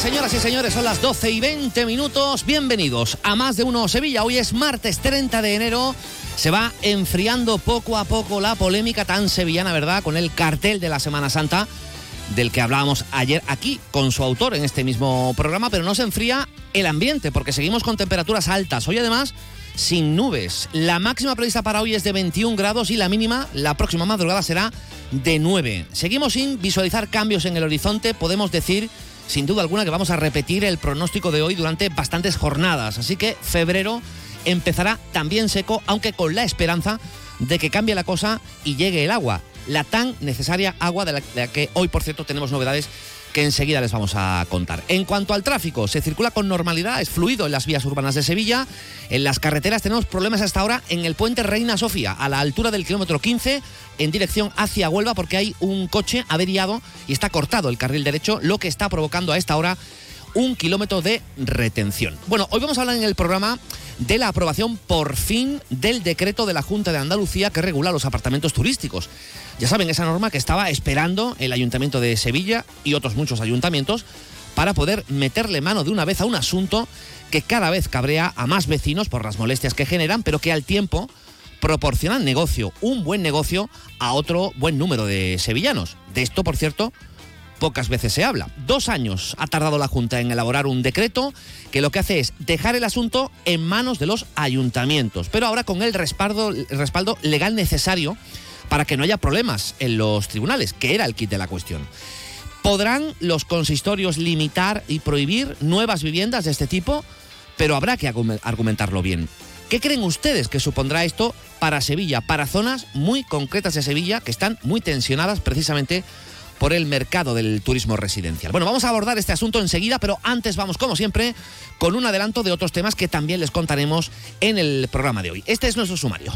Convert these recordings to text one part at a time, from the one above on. Señoras y señores, son las 12:20. Bienvenidos a Más de Uno Sevilla. Hoy es martes 30 de enero. Se va enfriando poco a poco la polémica tan sevillana, ¿verdad? Con el cartel de la Semana Santa, del que hablábamos ayer aquí con su autor en este mismo programa, pero no se enfría el ambiente porque seguimos con temperaturas altas. Hoy, además, sin nubes. La máxima prevista para hoy es de 21 grados y la mínima, la próxima madrugada, será de 9. Seguimos sin visualizar cambios en el horizonte. Podemos decir sin duda alguna que vamos a repetir el pronóstico de hoy durante bastantes jornadas. Así que febrero empezará también seco, aunque con la esperanza de que cambie la cosa y llegue el agua. La tan necesaria agua de la que hoy, por cierto, tenemos novedades que enseguida les vamos a contar. En cuanto al tráfico, se circula con normalidad, es fluido en las vías urbanas de Sevilla. En las carreteras tenemos problemas hasta ahora en el puente Reina Sofía, a la altura del kilómetro 15, en dirección hacia Huelva, porque hay un coche averiado y está cortado el carril derecho, lo que está provocando a esta hora un kilómetro de retención. Bueno, hoy vamos a hablar en el programa de la aprobación, por fin, del decreto de la Junta de Andalucía que regula los apartamentos turísticos. Ya saben, esa norma que estaba esperando el Ayuntamiento de Sevilla y otros muchos ayuntamientos para poder meterle mano de una vez a un asunto que cada vez cabrea a más vecinos por las molestias que generan, pero que al tiempo proporcionan negocio, un buen negocio, a otro buen número de sevillanos. De esto, por cierto, pocas veces se habla. 2 años ha tardado la Junta en elaborar un decreto que lo que hace es dejar el asunto en manos de los ayuntamientos, pero ahora con el respaldo legal necesario para que no haya problemas en los tribunales, que era el quid de la cuestión. Podrán los consistorios limitar y prohibir nuevas viviendas de este tipo, pero habrá que argumentarlo bien. ¿Qué creen ustedes que supondrá esto para Sevilla, para zonas muy concretas de Sevilla que están muy tensionadas precisamente por el mercado del turismo residencial? Bueno, vamos a abordar este asunto enseguida, pero antes vamos, como siempre, con un adelanto de otros temas que también les contaremos en el programa de hoy. Este es nuestro sumario.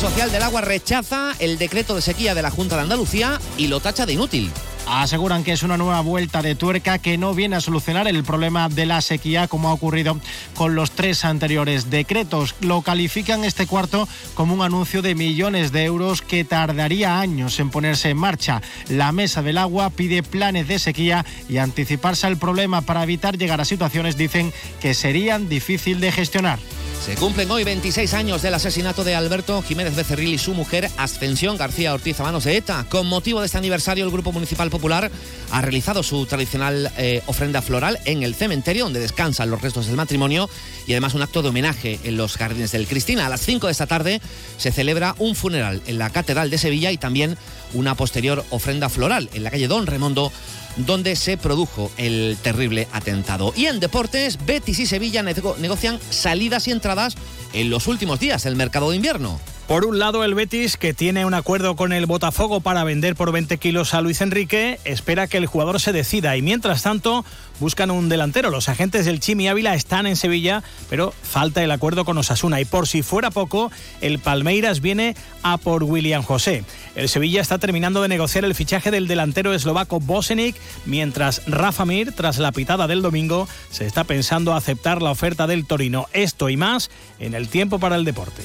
Social del Agua rechaza el decreto de sequía de la Junta de Andalucía y lo tacha de inútil. Aseguran que es una nueva vuelta de tuerca que no viene a solucionar el problema de la sequía, como ha ocurrido con los 3 anteriores decretos. Lo califican, este cuarto, como un anuncio de millones de euros que tardaría años en ponerse en marcha. La Mesa del Agua pide planes de sequía y anticiparse al problema para evitar llegar a situaciones, dicen, que serían difícil de gestionar. Se cumplen hoy 26 años del asesinato de Alberto Jiménez Becerril y su mujer Ascensión García Ortiz a manos de ETA. Con motivo de este aniversario, el Grupo Municipal Popular ha realizado su tradicional ofrenda floral en el cementerio donde descansan los restos del matrimonio, y además un acto de homenaje en los jardines del Cristina. A las 5 de esta tarde se celebra un funeral en la Catedral de Sevilla y también una posterior ofrenda floral en la calle Don Remondo, donde se produjo el terrible atentado. Y en deportes, Betis y Sevilla negocian salidas y entradas en los últimos días del mercado de invierno. Por un lado, el Betis, que tiene un acuerdo con el Botafogo para vender por 20 kilos a Luis Enrique, espera que el jugador se decida y, mientras tanto, buscan un delantero. Los agentes del Chimi Ávila están en Sevilla, pero falta el acuerdo con Osasuna. Y por si fuera poco, el Palmeiras viene a por William José. El Sevilla está terminando de negociar el fichaje del delantero eslovaco Boženík, mientras Rafa Mir, tras la pitada del domingo, se está pensando aceptar la oferta del Torino. Esto y más en El Tiempo para el Deporte.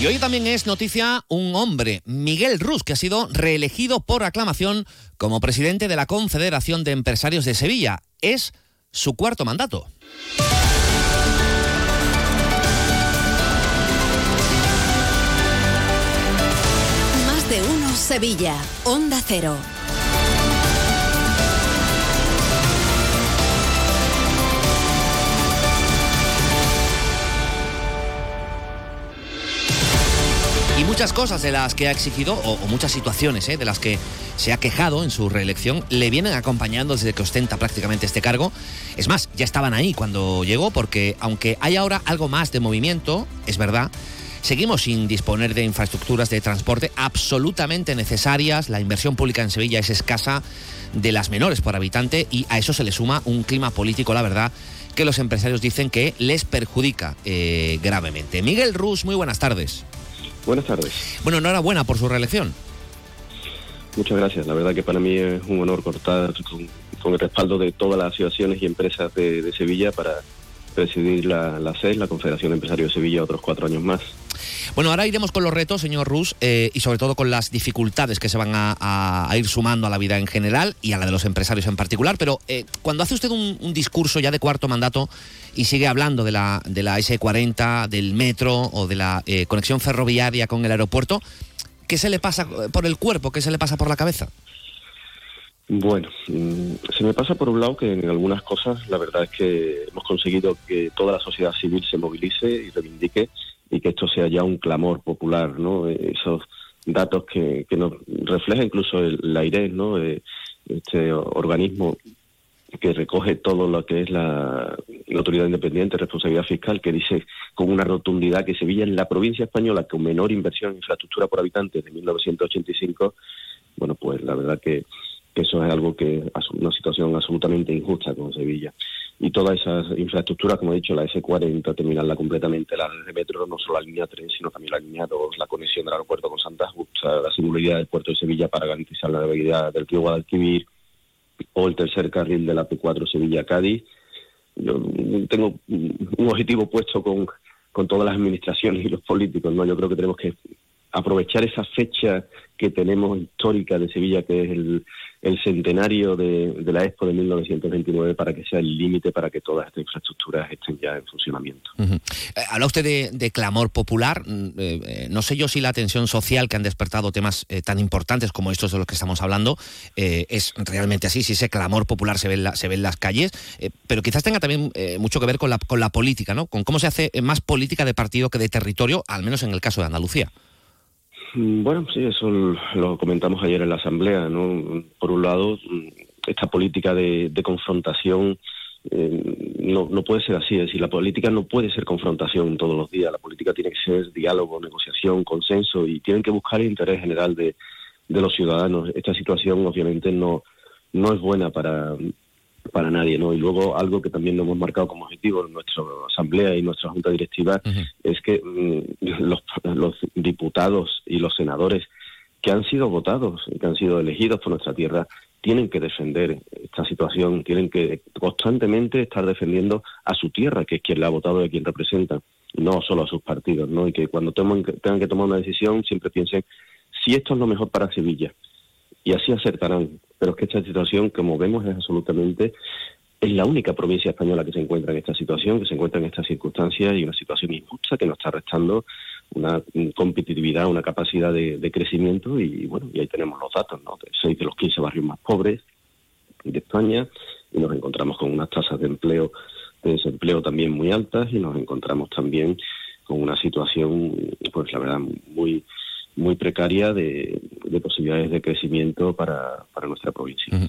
Y hoy también es noticia un hombre, Miguel Ruz, que ha sido reelegido por aclamación como presidente de la Confederación de Empresarios de Sevilla. Es su 4º mandato. Más de Uno Sevilla, Onda Cero. Y muchas cosas de las que ha exigido, o muchas situaciones de las que se ha quejado en su reelección, le vienen acompañando desde que ostenta prácticamente este cargo. Es más, ya estaban ahí cuando llegó, porque aunque hay ahora algo más de movimiento, es verdad, seguimos sin disponer de infraestructuras de transporte absolutamente necesarias. La inversión pública en Sevilla es escasa, de las menores por habitante, y a eso se le suma un clima político, la verdad, que los empresarios dicen que les perjudica gravemente. Miguel Rus, muy buenas tardes. Buenas tardes. Bueno, enhorabuena por su reelección. Muchas gracias. La verdad que para mí es un honor contar con el respaldo de todas las asociaciones y empresas de Sevilla para presidir la CES, la Confederación de Empresarios de Sevilla, otros 4 años más. Bueno, ahora iremos con los retos, señor Rus, y sobre todo con las dificultades que se van a ir sumando a la vida en general y a la de los empresarios en particular, pero cuando hace usted un discurso ya de cuarto mandato y sigue hablando de la S40, del metro o de la conexión ferroviaria con el aeropuerto, ¿qué se le pasa por el cuerpo? ¿Qué se le pasa por la cabeza? Bueno, se me pasa por un lado que en algunas cosas la verdad es que hemos conseguido que toda la sociedad civil se movilice y reivindique y que esto sea ya un clamor popular, ¿no? Esos datos que nos refleja incluso la AIRES, ¿no? Este organismo que recoge todo lo que es la Autoridad Independiente de Responsabilidad Fiscal, que dice con una rotundidad que Sevilla es la provincia española con menor inversión en infraestructura por habitante de 1985. Bueno, pues la verdad que eso es algo que es una situación absolutamente injusta con Sevilla. Y todas esas infraestructuras, como he dicho, la S40, terminarla completamente, la red de metro, no solo la línea 3, sino también la línea 2, la conexión del aeropuerto con Santa Justa, la singularidad del puerto de Sevilla para garantizar la navegabilidad del río Guadalquivir, o el tercer carril de la P4 Sevilla-Cádiz. Yo tengo un objetivo puesto con todas las administraciones y los políticos, ¿no? Yo creo que tenemos que aprovechar esa fecha que tenemos histórica de Sevilla, que es el centenario de la Expo de 1929, para que sea el límite para que todas estas infraestructuras estén ya en funcionamiento. Uh-huh. Habla usted de clamor popular. No sé yo si la tensión social que han despertado temas tan importantes como estos de los que estamos hablando es realmente así, si ese clamor popular se ve en las calles, pero quizás tenga también mucho que ver con la política, ¿no? Con cómo se hace más política de partido que de territorio, al menos en el caso de Andalucía. Bueno, sí, eso lo comentamos ayer en la Asamblea, ¿no? Por un lado, esta política de confrontación no puede ser así. Es decir, la política no puede ser confrontación todos los días. La política tiene que ser diálogo, negociación, consenso, y tienen que buscar el interés general de los ciudadanos. Esta situación, obviamente, no es buena para nadie, ¿no? Y luego algo que también lo hemos marcado como objetivo en nuestra asamblea y nuestra junta directiva, uh-huh, es que los diputados y los senadores que han sido votados, que han sido elegidos por nuestra tierra, tienen que defender esta situación, tienen que constantemente estar defendiendo a su tierra, que es quien la ha votado y a quien representa, no solo a sus partidos, ¿no? Y que cuando tengan que tomar una decisión siempre piensen, si esto es lo mejor para Sevilla, y así acertarán. Pero es que esta situación, como vemos, es la única provincia española que se encuentra en esta situación, que se encuentra en estas circunstancias, y una situación injusta que nos está restando una competitividad, una capacidad de crecimiento, y bueno, y ahí tenemos los datos, ¿no? 6 de los 15 barrios más pobres de España, y nos encontramos con unas tasas de desempleo también muy altas, y nos encontramos también con una situación, pues la verdad, muy precaria de posibilidades de crecimiento para nuestra provincia. Uh-huh.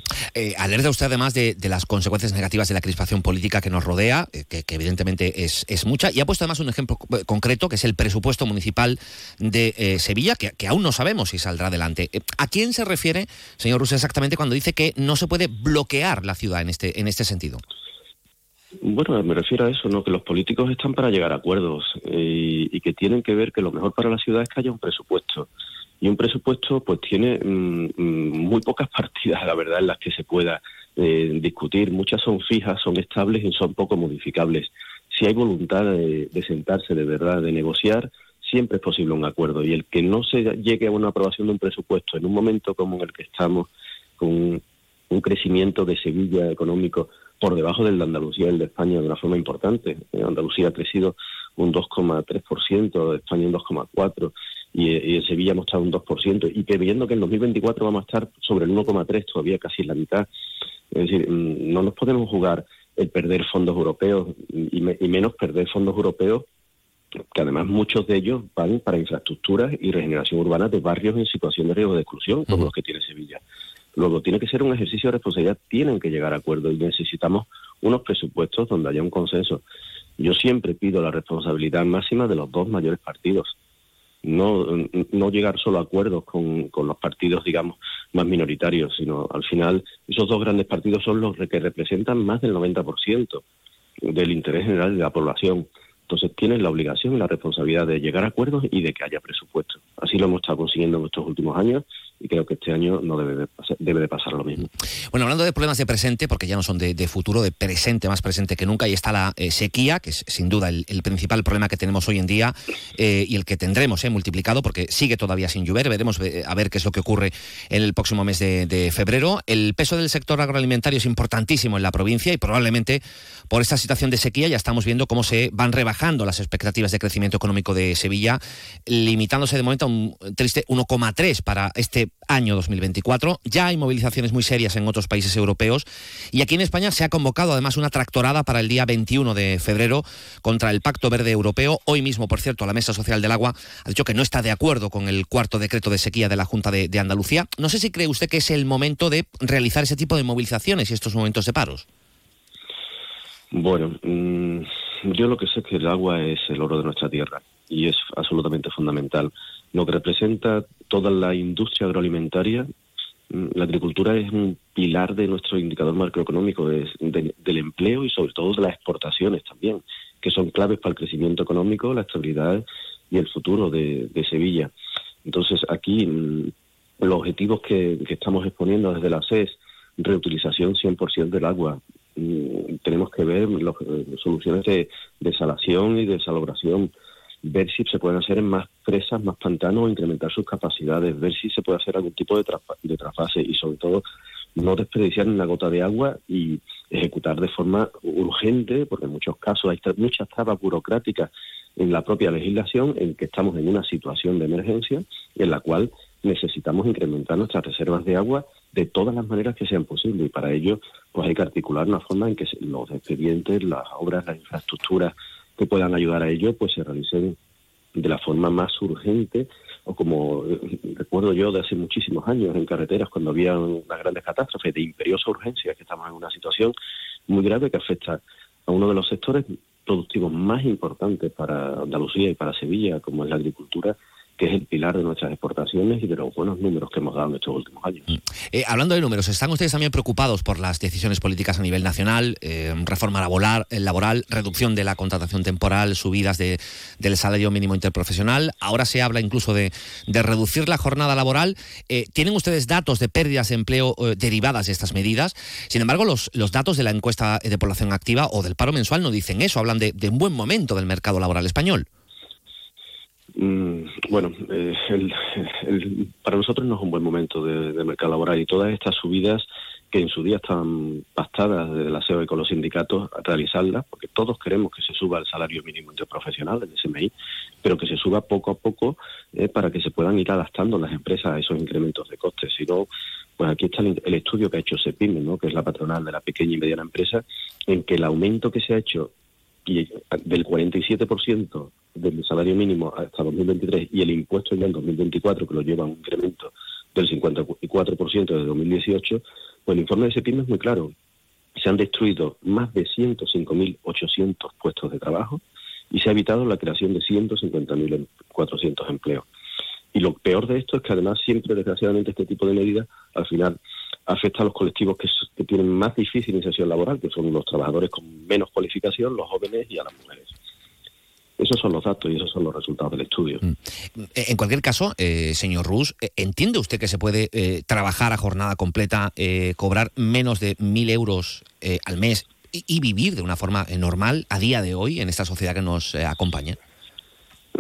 Alerta usted además de las consecuencias negativas de la crispación política que nos rodea, que evidentemente es mucha, y ha puesto además un ejemplo concreto, que es el presupuesto municipal de Sevilla, que aún no sabemos si saldrá adelante. ¿A quién se refiere, señor Rus, exactamente cuando dice que no se puede bloquear la ciudad en este sentido? Bueno, me refiero a eso, ¿no? Que los políticos están para llegar a acuerdos y que tienen que ver que lo mejor para la ciudad es que haya un presupuesto. Y un presupuesto pues tiene muy pocas partidas, la verdad, en las que se pueda discutir. Muchas son fijas, son estables y son poco modificables. Si hay voluntad de sentarse de verdad, de negociar, siempre es posible un acuerdo. Y el que no se llegue a una aprobación de un presupuesto en un momento como el que estamos, con un crecimiento de Sevilla económico por debajo del de Andalucía y el de España de una forma importante. Andalucía ha crecido un 2,3%, España un 2,4%, y en Sevilla hemos estado un 2%, y previendo que en 2024 vamos a estar sobre el 1,3%, todavía casi en la mitad. Es decir, no nos podemos jugar el perder fondos europeos, y menos perder fondos europeos que además muchos de ellos van para infraestructuras y regeneración urbana de barrios en situación de riesgo de exclusión, como los que tiene Sevilla. Luego, tiene que ser un ejercicio de responsabilidad, tienen que llegar a acuerdos y necesitamos unos presupuestos donde haya un consenso. Yo siempre pido la responsabilidad máxima de los dos mayores partidos. No llegar solo a acuerdos con los partidos, digamos, más minoritarios, sino al final esos dos grandes partidos son los que representan más del 90% del interés general de la población. Entonces tienen la obligación y la responsabilidad de llegar a acuerdos y de que haya presupuesto. Así lo hemos estado consiguiendo en estos últimos años y creo que este año no debe de pasar lo mismo. Bueno, hablando de problemas de presente, porque ya no son de futuro, de presente, más presente que nunca, y está la sequía, que es sin duda el principal problema que tenemos hoy en día y el que tendremos multiplicado, porque sigue todavía sin llover. Veremos a ver qué es lo que ocurre en el próximo mes de febrero. El peso del sector agroalimentario es importantísimo en la provincia y probablemente por esta situación de sequía ya estamos viendo cómo se van rebajando las expectativas de crecimiento económico de Sevilla, limitándose de momento a un triste 1,3 para este año 2024. Ya hay movilizaciones muy serias en otros países europeos y aquí en España se ha convocado además una tractorada para el día 21 de febrero contra el Pacto Verde Europeo. Hoy mismo, por cierto, la Mesa Social del Agua ha dicho que no está de acuerdo con el cuarto decreto de sequía de la Junta de Andalucía. No sé si cree usted que es el momento de realizar ese tipo de movilizaciones y estos momentos de paros. Bueno, yo lo que sé es que el agua es el oro de nuestra tierra y es absolutamente fundamental. Lo que representa toda la industria agroalimentaria, la agricultura es un pilar de nuestro indicador macroeconómico, del empleo y sobre todo de las exportaciones también, que son claves para el crecimiento económico, la estabilidad y el futuro de Sevilla. Entonces aquí los objetivos que estamos exponiendo desde la SES, reutilización 100% del agua, tenemos que ver las soluciones de desalación y desalobración, ver si se pueden hacer en más presas, más pantanos, incrementar sus capacidades, ver si se puede hacer algún tipo de trasvase y sobre todo no desperdiciar una gota de agua y ejecutar de forma urgente, porque en muchos casos hay muchas trabas burocráticas en la propia legislación en que estamos en una situación de emergencia en la cual necesitamos incrementar nuestras reservas de agua de todas las maneras que sean posibles y para ello pues hay que articular una forma en que los expedientes, las obras, las infraestructuras que puedan ayudar a ello, pues se realicen de la forma más urgente, o como recuerdo yo de hace muchísimos años en carreteras, cuando había unas grandes catástrofes de imperiosa urgencia, que estamos en una situación muy grave que afecta a uno de los sectores productivos más importantes para Andalucía y para Sevilla, como es la agricultura, que es el pilar de nuestras exportaciones y de los buenos números que hemos dado en estos últimos años. Hablando de números, ¿están ustedes también preocupados por las decisiones políticas a nivel nacional? Reforma laboral, reducción de la contratación temporal, subidas del salario mínimo interprofesional. Ahora se habla incluso de reducir la jornada laboral. ¿Tienen ustedes datos de pérdidas de empleo derivadas de estas medidas? Sin embargo, los datos de la encuesta de población activa o del paro mensual no dicen eso. Hablan de un buen momento del mercado laboral español. Bueno, para nosotros no es un buen momento de mercado laboral y todas estas subidas que en su día están pactadas desde la SEO y con los sindicatos, realizarlas, porque todos queremos que se suba el salario mínimo interprofesional, el SMI, pero que se suba poco a poco para que se puedan ir adaptando las empresas a esos incrementos de costes. Si no, pues aquí está el estudio que ha hecho SEPIM, ¿no?, que es la patronal de la pequeña y mediana empresa, en que el aumento que se ha hecho del 47% del salario mínimo hasta 2023 y el impuesto ya en 2024, que lo lleva a un incremento del 54% de 2018, pues el informe de SEPIM es muy claro. Se han destruido más de 105.800 puestos de trabajo y se ha evitado la creación de 150.400 empleos. Y lo peor de esto es que además siempre, desgraciadamente, este tipo de medidas al final afecta a los colectivos que tienen más difícil inserción laboral, que son los trabajadores con menos cualificación, los jóvenes y a las mujeres. Esos son los datos y esos son los resultados del estudio. En cualquier caso, señor Rus, ¿entiende usted que se puede trabajar a jornada completa, cobrar menos de 1.000 euros al mes y vivir de una forma normal a día de hoy en esta sociedad que nos acompaña?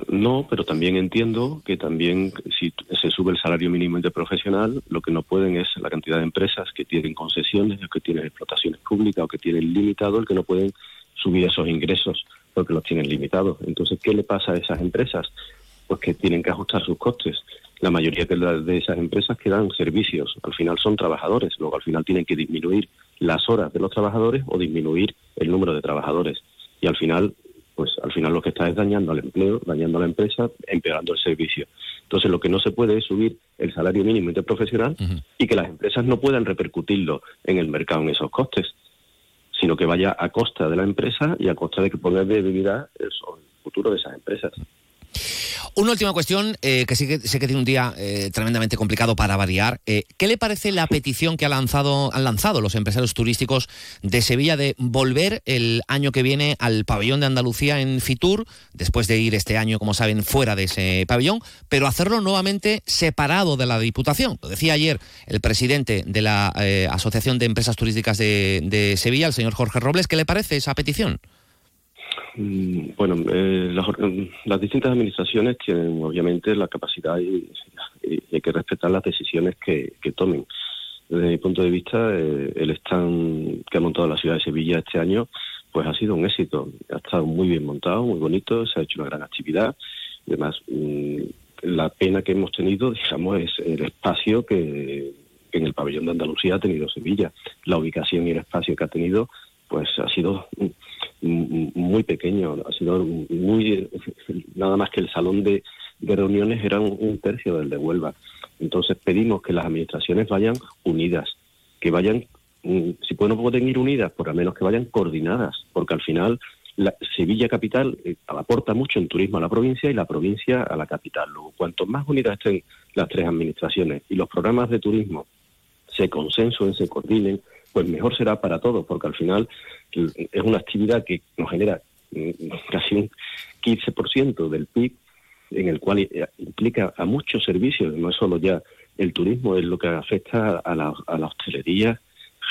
No, pero también entiendo que también si se sube el salario mínimo interprofesional, lo que no pueden es la cantidad de empresas que tienen concesiones, o que tienen explotaciones públicas o que tienen limitado, el que no pueden subir esos ingresos porque los tienen limitados. Entonces, ¿qué le pasa a esas empresas? Pues que tienen que ajustar sus costes. La mayoría de esas empresas que dan servicios, al final son trabajadores, luego al final tienen que disminuir las horas de los trabajadores o disminuir el número de trabajadores. Y al final pues al final lo que está es dañando al empleo, dañando a la empresa, empeorando el servicio. Entonces lo que no se puede es subir el salario mínimo interprofesional y que las empresas no puedan repercutirlo en el mercado en esos costes, sino que vaya a costa de la empresa y a costa de que poder debilitar el futuro de esas empresas. Una última cuestión, que sí que sé que tiene un día tremendamente complicado para variar. ¿Qué le parece la petición que han lanzado los empresarios turísticos de Sevilla de volver el año que viene al pabellón de Andalucía en Fitur, después de ir este año, como saben, fuera de ese pabellón, pero hacerlo nuevamente separado de la Diputación? Lo decía ayer el presidente de la Asociación de Empresas Turísticas de Sevilla, el señor Jorge Robles. ¿Qué le parece esa petición? Bueno, las distintas administraciones tienen obviamente la capacidad y hay que respetar las decisiones que tomen. Desde mi punto de vista, el stand que ha montado la ciudad de Sevilla este año pues ha sido un éxito. Ha estado muy bien montado, muy bonito, se ha hecho una gran actividad. Además, la pena que hemos tenido, digamos, es el espacio que en el pabellón de Andalucía ha tenido Sevilla. La ubicación y el espacio que ha tenido pues ha sido muy pequeño, ha sido muy, nada más que el salón de reuniones era un tercio del de Huelva. Entonces pedimos que las administraciones vayan unidas, que vayan, si no pueden ir unidas, por al menos que vayan coordinadas, porque al final la Sevilla capital aporta mucho en turismo a la provincia y la provincia a la capital. Luego, cuanto más unidas estén las tres administraciones y los programas de turismo se consensuen, se coordinen, pues mejor será para todos, porque al final es una actividad que nos genera casi un 15% del PIB, en el cual implica a muchos servicios, no es solo ya el turismo, es lo que afecta a la hostelería,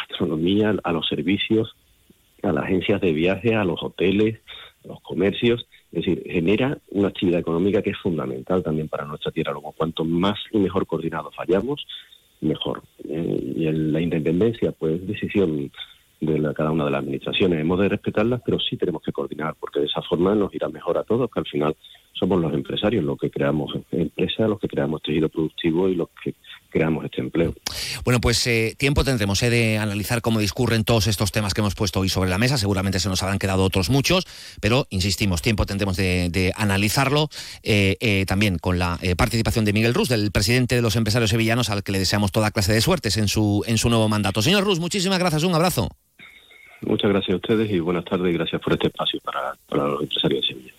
gastronomía, a los servicios, a las agencias de viaje, a los hoteles, a los comercios. Es decir, genera una actividad económica que es fundamental también para nuestra tierra. Luego, cuanto más y mejor coordinados vayamos, mejor. Y la independencia, pues, decisión de cada una de las administraciones. Hemos de respetarlas, pero sí tenemos que coordinar, porque de esa forma nos irá mejor a todos, que al final somos los empresarios los que creamos empresas, los que creamos tejido productivo y los que creamos este empleo. Bueno, pues tiempo tendremos de analizar cómo discurren todos estos temas que hemos puesto hoy sobre la mesa. Seguramente se nos habrán quedado otros muchos, pero insistimos, tiempo tendremos de analizarlo también con la participación de Miguel Ruz, del presidente de los empresarios sevillanos, al que le deseamos toda clase de suertes en su nuevo mandato. Señor Ruz, muchísimas gracias, un abrazo. Muchas gracias a ustedes y buenas tardes y gracias por este espacio para los empresarios de Sevilla.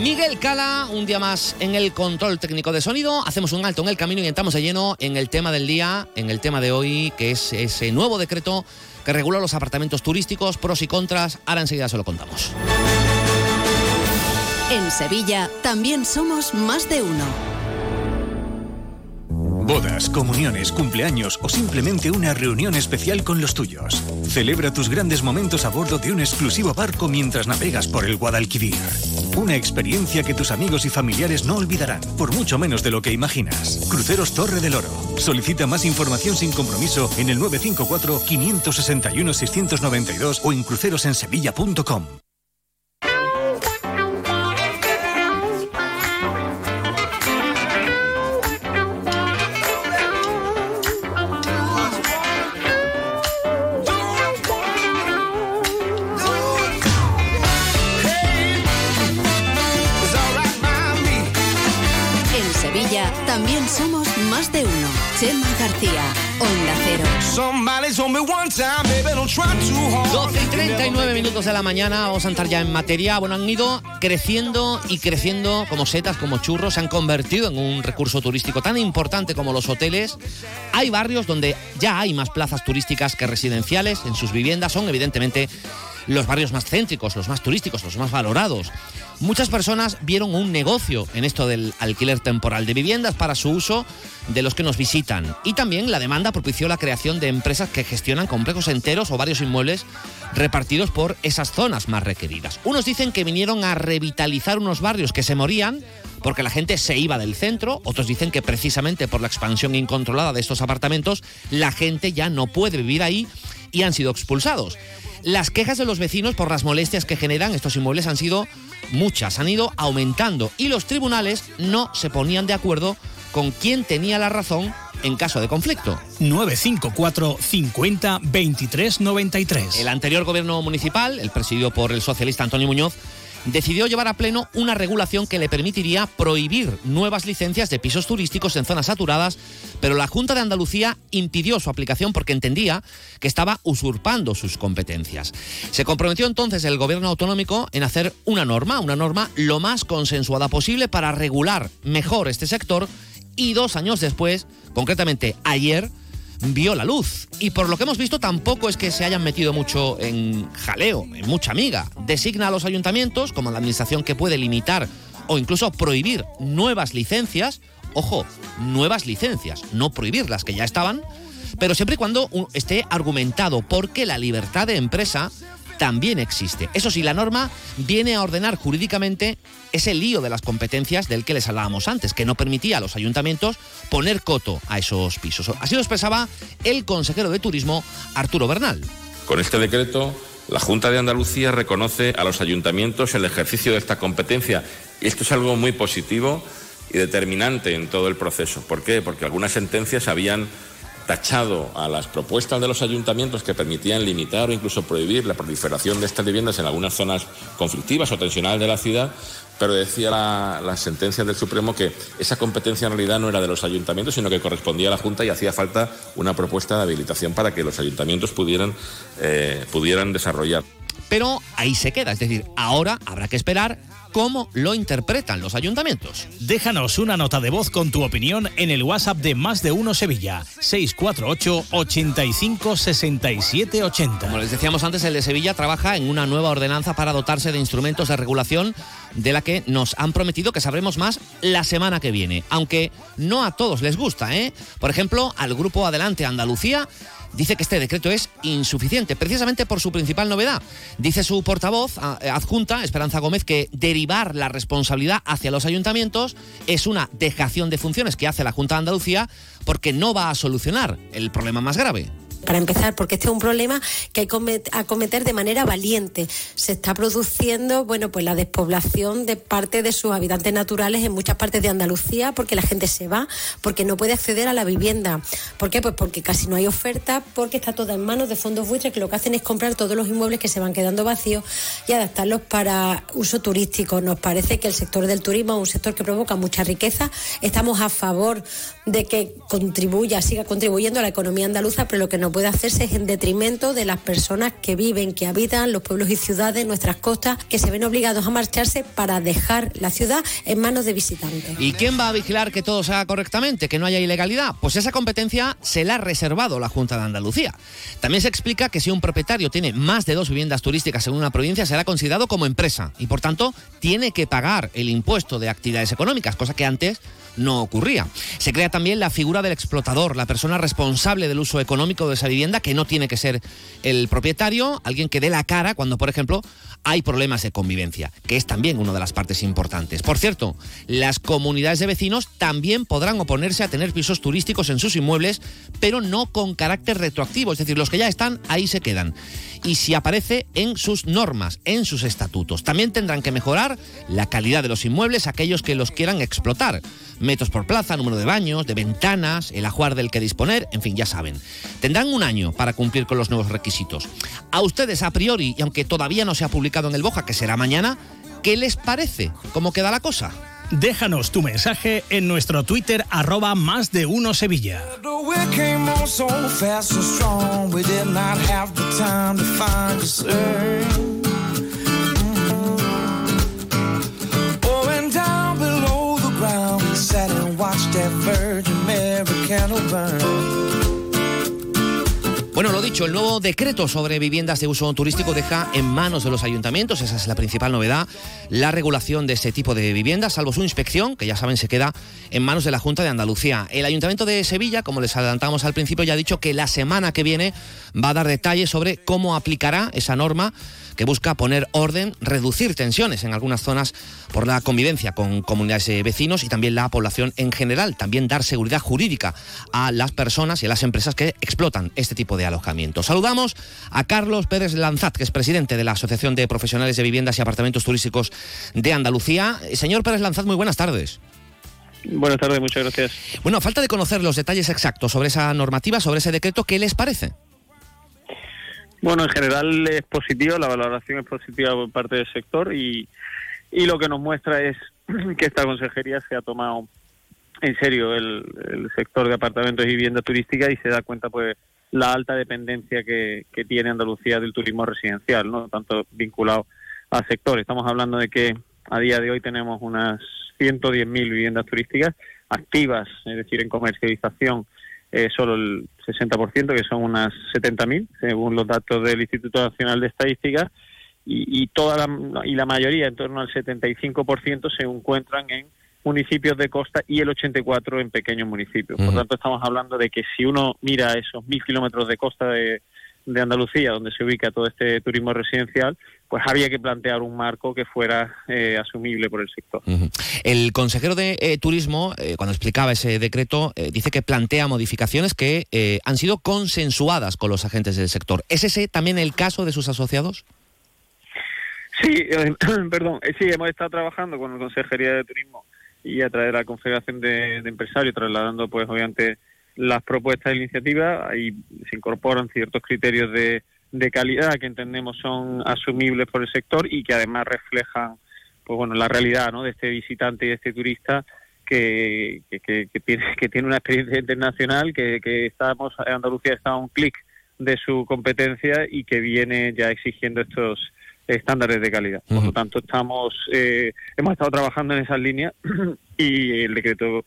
Miguel Cala, un día más en el control técnico de sonido. Hacemos un alto en el camino y entramos de lleno en el tema del día, en el tema de hoy, que es ese nuevo decreto que regula los apartamentos turísticos, pros y contras. Ahora enseguida se lo contamos. En Sevilla también somos más de uno. Bodas, comuniones, cumpleaños o simplemente una reunión especial con los tuyos. Celebra tus grandes momentos a bordo de un exclusivo barco mientras navegas por el Guadalquivir. Una experiencia que tus amigos y familiares no olvidarán, por mucho menos de lo que imaginas. Cruceros Torre del Oro. Solicita más información sin compromiso en el 954-561-692 o en crucerosensevilla.com. También somos más de uno. Chema García, Onda Cero. 12:39 de la mañana, vamos a entrar ya en materia. Bueno, han ido creciendo y creciendo como setas, como churros. Se han convertido en un recurso turístico tan importante como los hoteles. Hay barrios donde ya hay más plazas turísticas que residenciales en sus viviendas. Son evidentemente los barrios más céntricos, los más turísticos, los más valorados. Muchas personas vieron un negocio en esto del alquiler temporal de viviendas para su uso de los que nos visitan. Y también la demanda propició la creación de empresas que gestionan complejos enteros o varios inmuebles repartidos por esas zonas más requeridas. Unos dicen que vinieron a revitalizar unos barrios que se morían porque la gente se iba del centro. Otros dicen que precisamente por la expansión incontrolada de estos apartamentos la gente ya no puede vivir ahí y han sido expulsados. Las quejas de los vecinos por las molestias que generan estos inmuebles han sido muchas, han ido aumentando y los tribunales no se ponían de acuerdo con quién tenía la razón en caso de conflicto. 954 50 23 93. El anterior gobierno municipal, el presidido por el socialista Antonio Muñoz, decidió llevar a pleno una regulación que le permitiría prohibir nuevas licencias de pisos turísticos en zonas saturadas, pero la Junta de Andalucía impidió su aplicación porque entendía que estaba usurpando sus competencias. Se comprometió entonces el gobierno autonómico en hacer una norma lo más consensuada posible para regular mejor este sector, y 2 años después, concretamente ayer, vio la luz. Y por lo que hemos visto tampoco es que se hayan metido mucho en jaleo, en mucha miga. Designa a los ayuntamientos como la administración que puede limitar o incluso prohibir nuevas licencias. Ojo, nuevas licencias, no prohibir las que ya estaban, pero siempre y cuando esté argumentado, porque la libertad de empresa también existe. Eso sí, la norma viene a ordenar jurídicamente ese lío de las competencias del que les hablábamos antes, que no permitía a los ayuntamientos poner coto a esos pisos. Así lo expresaba el consejero de Turismo, Arturo Bernal. Con este decreto, la Junta de Andalucía reconoce a los ayuntamientos el ejercicio de esta competencia. Y esto es algo muy positivo y determinante en todo el proceso. ¿Por qué? Porque algunas sentencias habían tachado a las propuestas de los ayuntamientos que permitían limitar o incluso prohibir la proliferación de estas viviendas en algunas zonas conflictivas o tensionales de la ciudad, pero decía la sentencia del Supremo que esa competencia en realidad no era de los ayuntamientos, sino que correspondía a la Junta, y hacía falta una propuesta de habilitación para que los ayuntamientos pudieran desarrollar. Pero ahí se queda, es decir, ahora habrá que esperar cómo lo interpretan los ayuntamientos. Déjanos una nota de voz con tu opinión en el WhatsApp de Más de Uno Sevilla, 648 85 67 80. Como les decíamos antes, el de Sevilla trabaja en una nueva ordenanza para dotarse de instrumentos de regulación, de la que nos han prometido que sabremos más la semana que viene, aunque no a todos les gusta, ¿eh? Por ejemplo, al grupo Adelante Andalucía dice que este decreto es insuficiente, precisamente por su principal novedad. Dice su portavoz adjunta, Esperanza Gómez, que derivar la responsabilidad hacia los ayuntamientos es una dejación de funciones que hace la Junta de Andalucía, porque no va a solucionar el problema más grave. Para empezar, porque este es un problema que hay que acometer de manera valiente. Se está produciendo, la despoblación de parte de sus habitantes naturales en muchas partes de Andalucía, porque la gente se va, porque no puede acceder a la vivienda. ¿Por qué? Pues porque casi no hay oferta, porque está toda en manos de fondos buitres, que lo que hacen es comprar todos los inmuebles que se van quedando vacíos y adaptarlos para uso turístico. Nos parece que el sector del turismo es un sector que provoca mucha riqueza. Estamos a favor de que siga contribuyendo a la economía andaluza, pero lo que no puede hacerse es en detrimento de las personas que viven, que habitan los pueblos y ciudades, nuestras costas, que se ven obligados a marcharse para dejar la ciudad en manos de visitantes. ¿Y quién va a vigilar que todo se haga correctamente, que no haya ilegalidad? Pues esa competencia se la ha reservado la Junta de Andalucía. También se explica que si un propietario tiene más de 2 viviendas turísticas en una provincia, será considerado como empresa y, por tanto, tiene que pagar el impuesto de actividades económicas, cosa que antes no ocurría. Se crea también la figura del explotador, la persona responsable del uso económico de esa vivienda, que no tiene que ser el propietario, alguien que dé la cara cuando, por ejemplo, hay problemas de convivencia, que es también una de las partes importantes. Por cierto, las comunidades de vecinos también podrán oponerse a tener pisos turísticos en sus inmuebles, pero no con carácter retroactivo, es decir, los que ya están, ahí se quedan. Y si aparece en sus normas, en sus estatutos. También tendrán que mejorar la calidad de los inmuebles, aquellos que los quieran explotar. Metros por plaza, número de baños, de ventanas, el ajuar del que disponer, en fin, ya saben. Tendrán 1 año para cumplir con los nuevos requisitos. A ustedes, a priori, y aunque todavía no se ha publicado en el BOJA, que será mañana, ¿qué les parece? ¿Cómo queda la cosa? Déjanos tu mensaje en nuestro Twitter, @MásDeUnoSevilla. Sat and watched that Virgin Mary candle burn. Bueno, lo dicho, el nuevo decreto sobre viviendas de uso turístico deja en manos de los ayuntamientos, esa es la principal novedad, la regulación de este tipo de viviendas, salvo su inspección, que ya saben se queda en manos de la Junta de Andalucía. El Ayuntamiento de Sevilla, como les adelantamos al principio, ya ha dicho que la semana que viene va a dar detalles sobre cómo aplicará esa norma que busca poner orden, reducir tensiones en algunas zonas por la convivencia con comunidades de vecinos y también la población en general, también dar seguridad jurídica a las personas y a las empresas que explotan este tipo de alojamiento. Saludamos a Carlos Pérez Lanzat, que es presidente de la Asociación de Profesionales de Viviendas y Apartamentos Turísticos de Andalucía. Señor Pérez Lanzat, muy buenas tardes. Buenas tardes, muchas gracias. Bueno, a falta de conocer los detalles exactos sobre esa normativa, sobre ese decreto, ¿qué les parece? Bueno, en general es positivo, la valoración es positiva por parte del sector y lo que nos muestra es que esta consejería se ha tomado en serio el sector de apartamentos y viviendas turísticas y se da cuenta, pues, la alta dependencia que tiene Andalucía del turismo residencial, ¿no? Tanto vinculado al sector. Estamos hablando de que a día de hoy tenemos unas 110.000 viviendas turísticas activas, es decir, en comercialización solo el 60%, que son unas 70.000, según los datos del Instituto Nacional de Estadística, y la mayoría, en torno al 75%, se encuentran en municipios de costa y el 84% en pequeños municipios. Por tanto, estamos hablando de que si uno mira esos 1.000 kilómetros de costa de Andalucía, donde se ubica todo este turismo residencial, pues había que plantear un marco que fuera asumible por el sector. Uh-huh. El consejero de Turismo, cuando explicaba ese decreto, dice que plantea modificaciones que han sido consensuadas con los agentes del sector. ¿Es ese también el caso de sus asociados? Sí, sí, hemos estado trabajando con la Consejería de Turismo y a través de la Confederación de Empresarios, trasladando, pues, obviamente, las propuestas de iniciativa. Ahí se incorporan ciertos criterios de calidad que entendemos son asumibles por el sector y que además reflejan, pues, bueno, la realidad, ¿no?, de este visitante y de este turista que tiene una experiencia internacional, que estamos, Andalucía está a un clic de su competencia y que viene ya exigiendo estos estándares de calidad. Por lo tanto, hemos estado trabajando en esas líneas y el decreto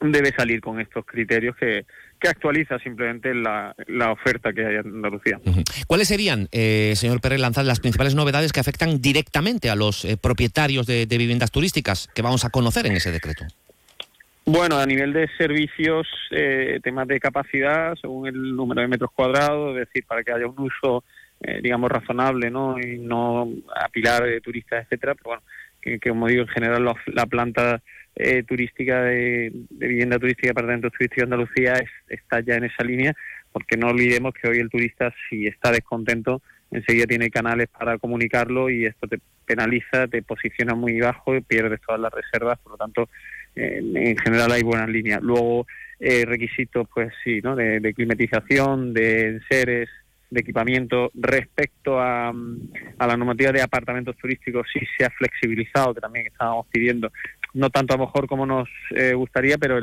debe salir con estos criterios que actualiza simplemente la oferta que hay en Andalucía. ¿Cuáles serían, señor Pérez Lanzal, las principales novedades que afectan directamente a los propietarios de viviendas turísticas que vamos a conocer en ese decreto? Bueno, a nivel de servicios, temas de capacidad, según el número de metros cuadrados, es decir, para que haya un uso, digamos, razonable, ¿no?, y no apilar turistas, etcétera. Pero bueno, que como digo, en general la planta turística de vivienda turística, apartamentos turísticos de Andalucía está ya en esa línea, porque no olvidemos que hoy el turista, si está descontento, enseguida tiene canales para comunicarlo y esto te penaliza, te posiciona muy bajo y pierdes todas las reservas. Por lo tanto, en general hay buenas líneas. Luego, requisitos, pues sí, ¿no?, de climatización, de enseres, de equipamiento. Respecto a la normativa de apartamentos turísticos, sí se ha flexibilizado, que también estábamos pidiendo, no tanto a lo mejor como nos gustaría, pero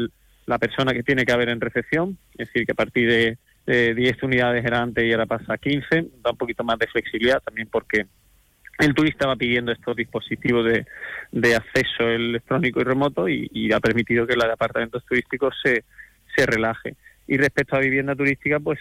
la persona que tiene que haber en recepción, es decir, que a partir de 10 unidades era antes y ahora pasa a 15, da un poquito más de flexibilidad también porque el turista va pidiendo estos dispositivos de acceso electrónico y remoto y ha permitido que la de apartamentos turísticos se relaje. Y respecto a vivienda turística, pues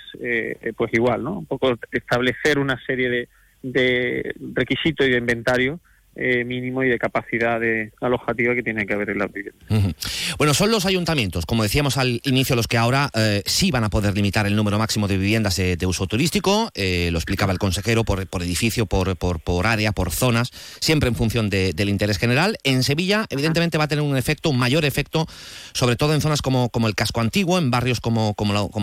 igual, ¿no? Un poco establecer una serie de requisitos y de inventario mínimo y de capacidad de alojativa que tiene que haber en las viviendas. Uh-huh. Bueno, son los ayuntamientos, como decíamos al inicio, los que ahora sí van a poder limitar el número máximo de viviendas de uso turístico, lo explicaba el consejero, por edificio, por área, por zonas, siempre en función del interés general. En Sevilla, evidentemente, va a tener un mayor efecto, sobre todo en zonas como el casco antiguo, en barrios como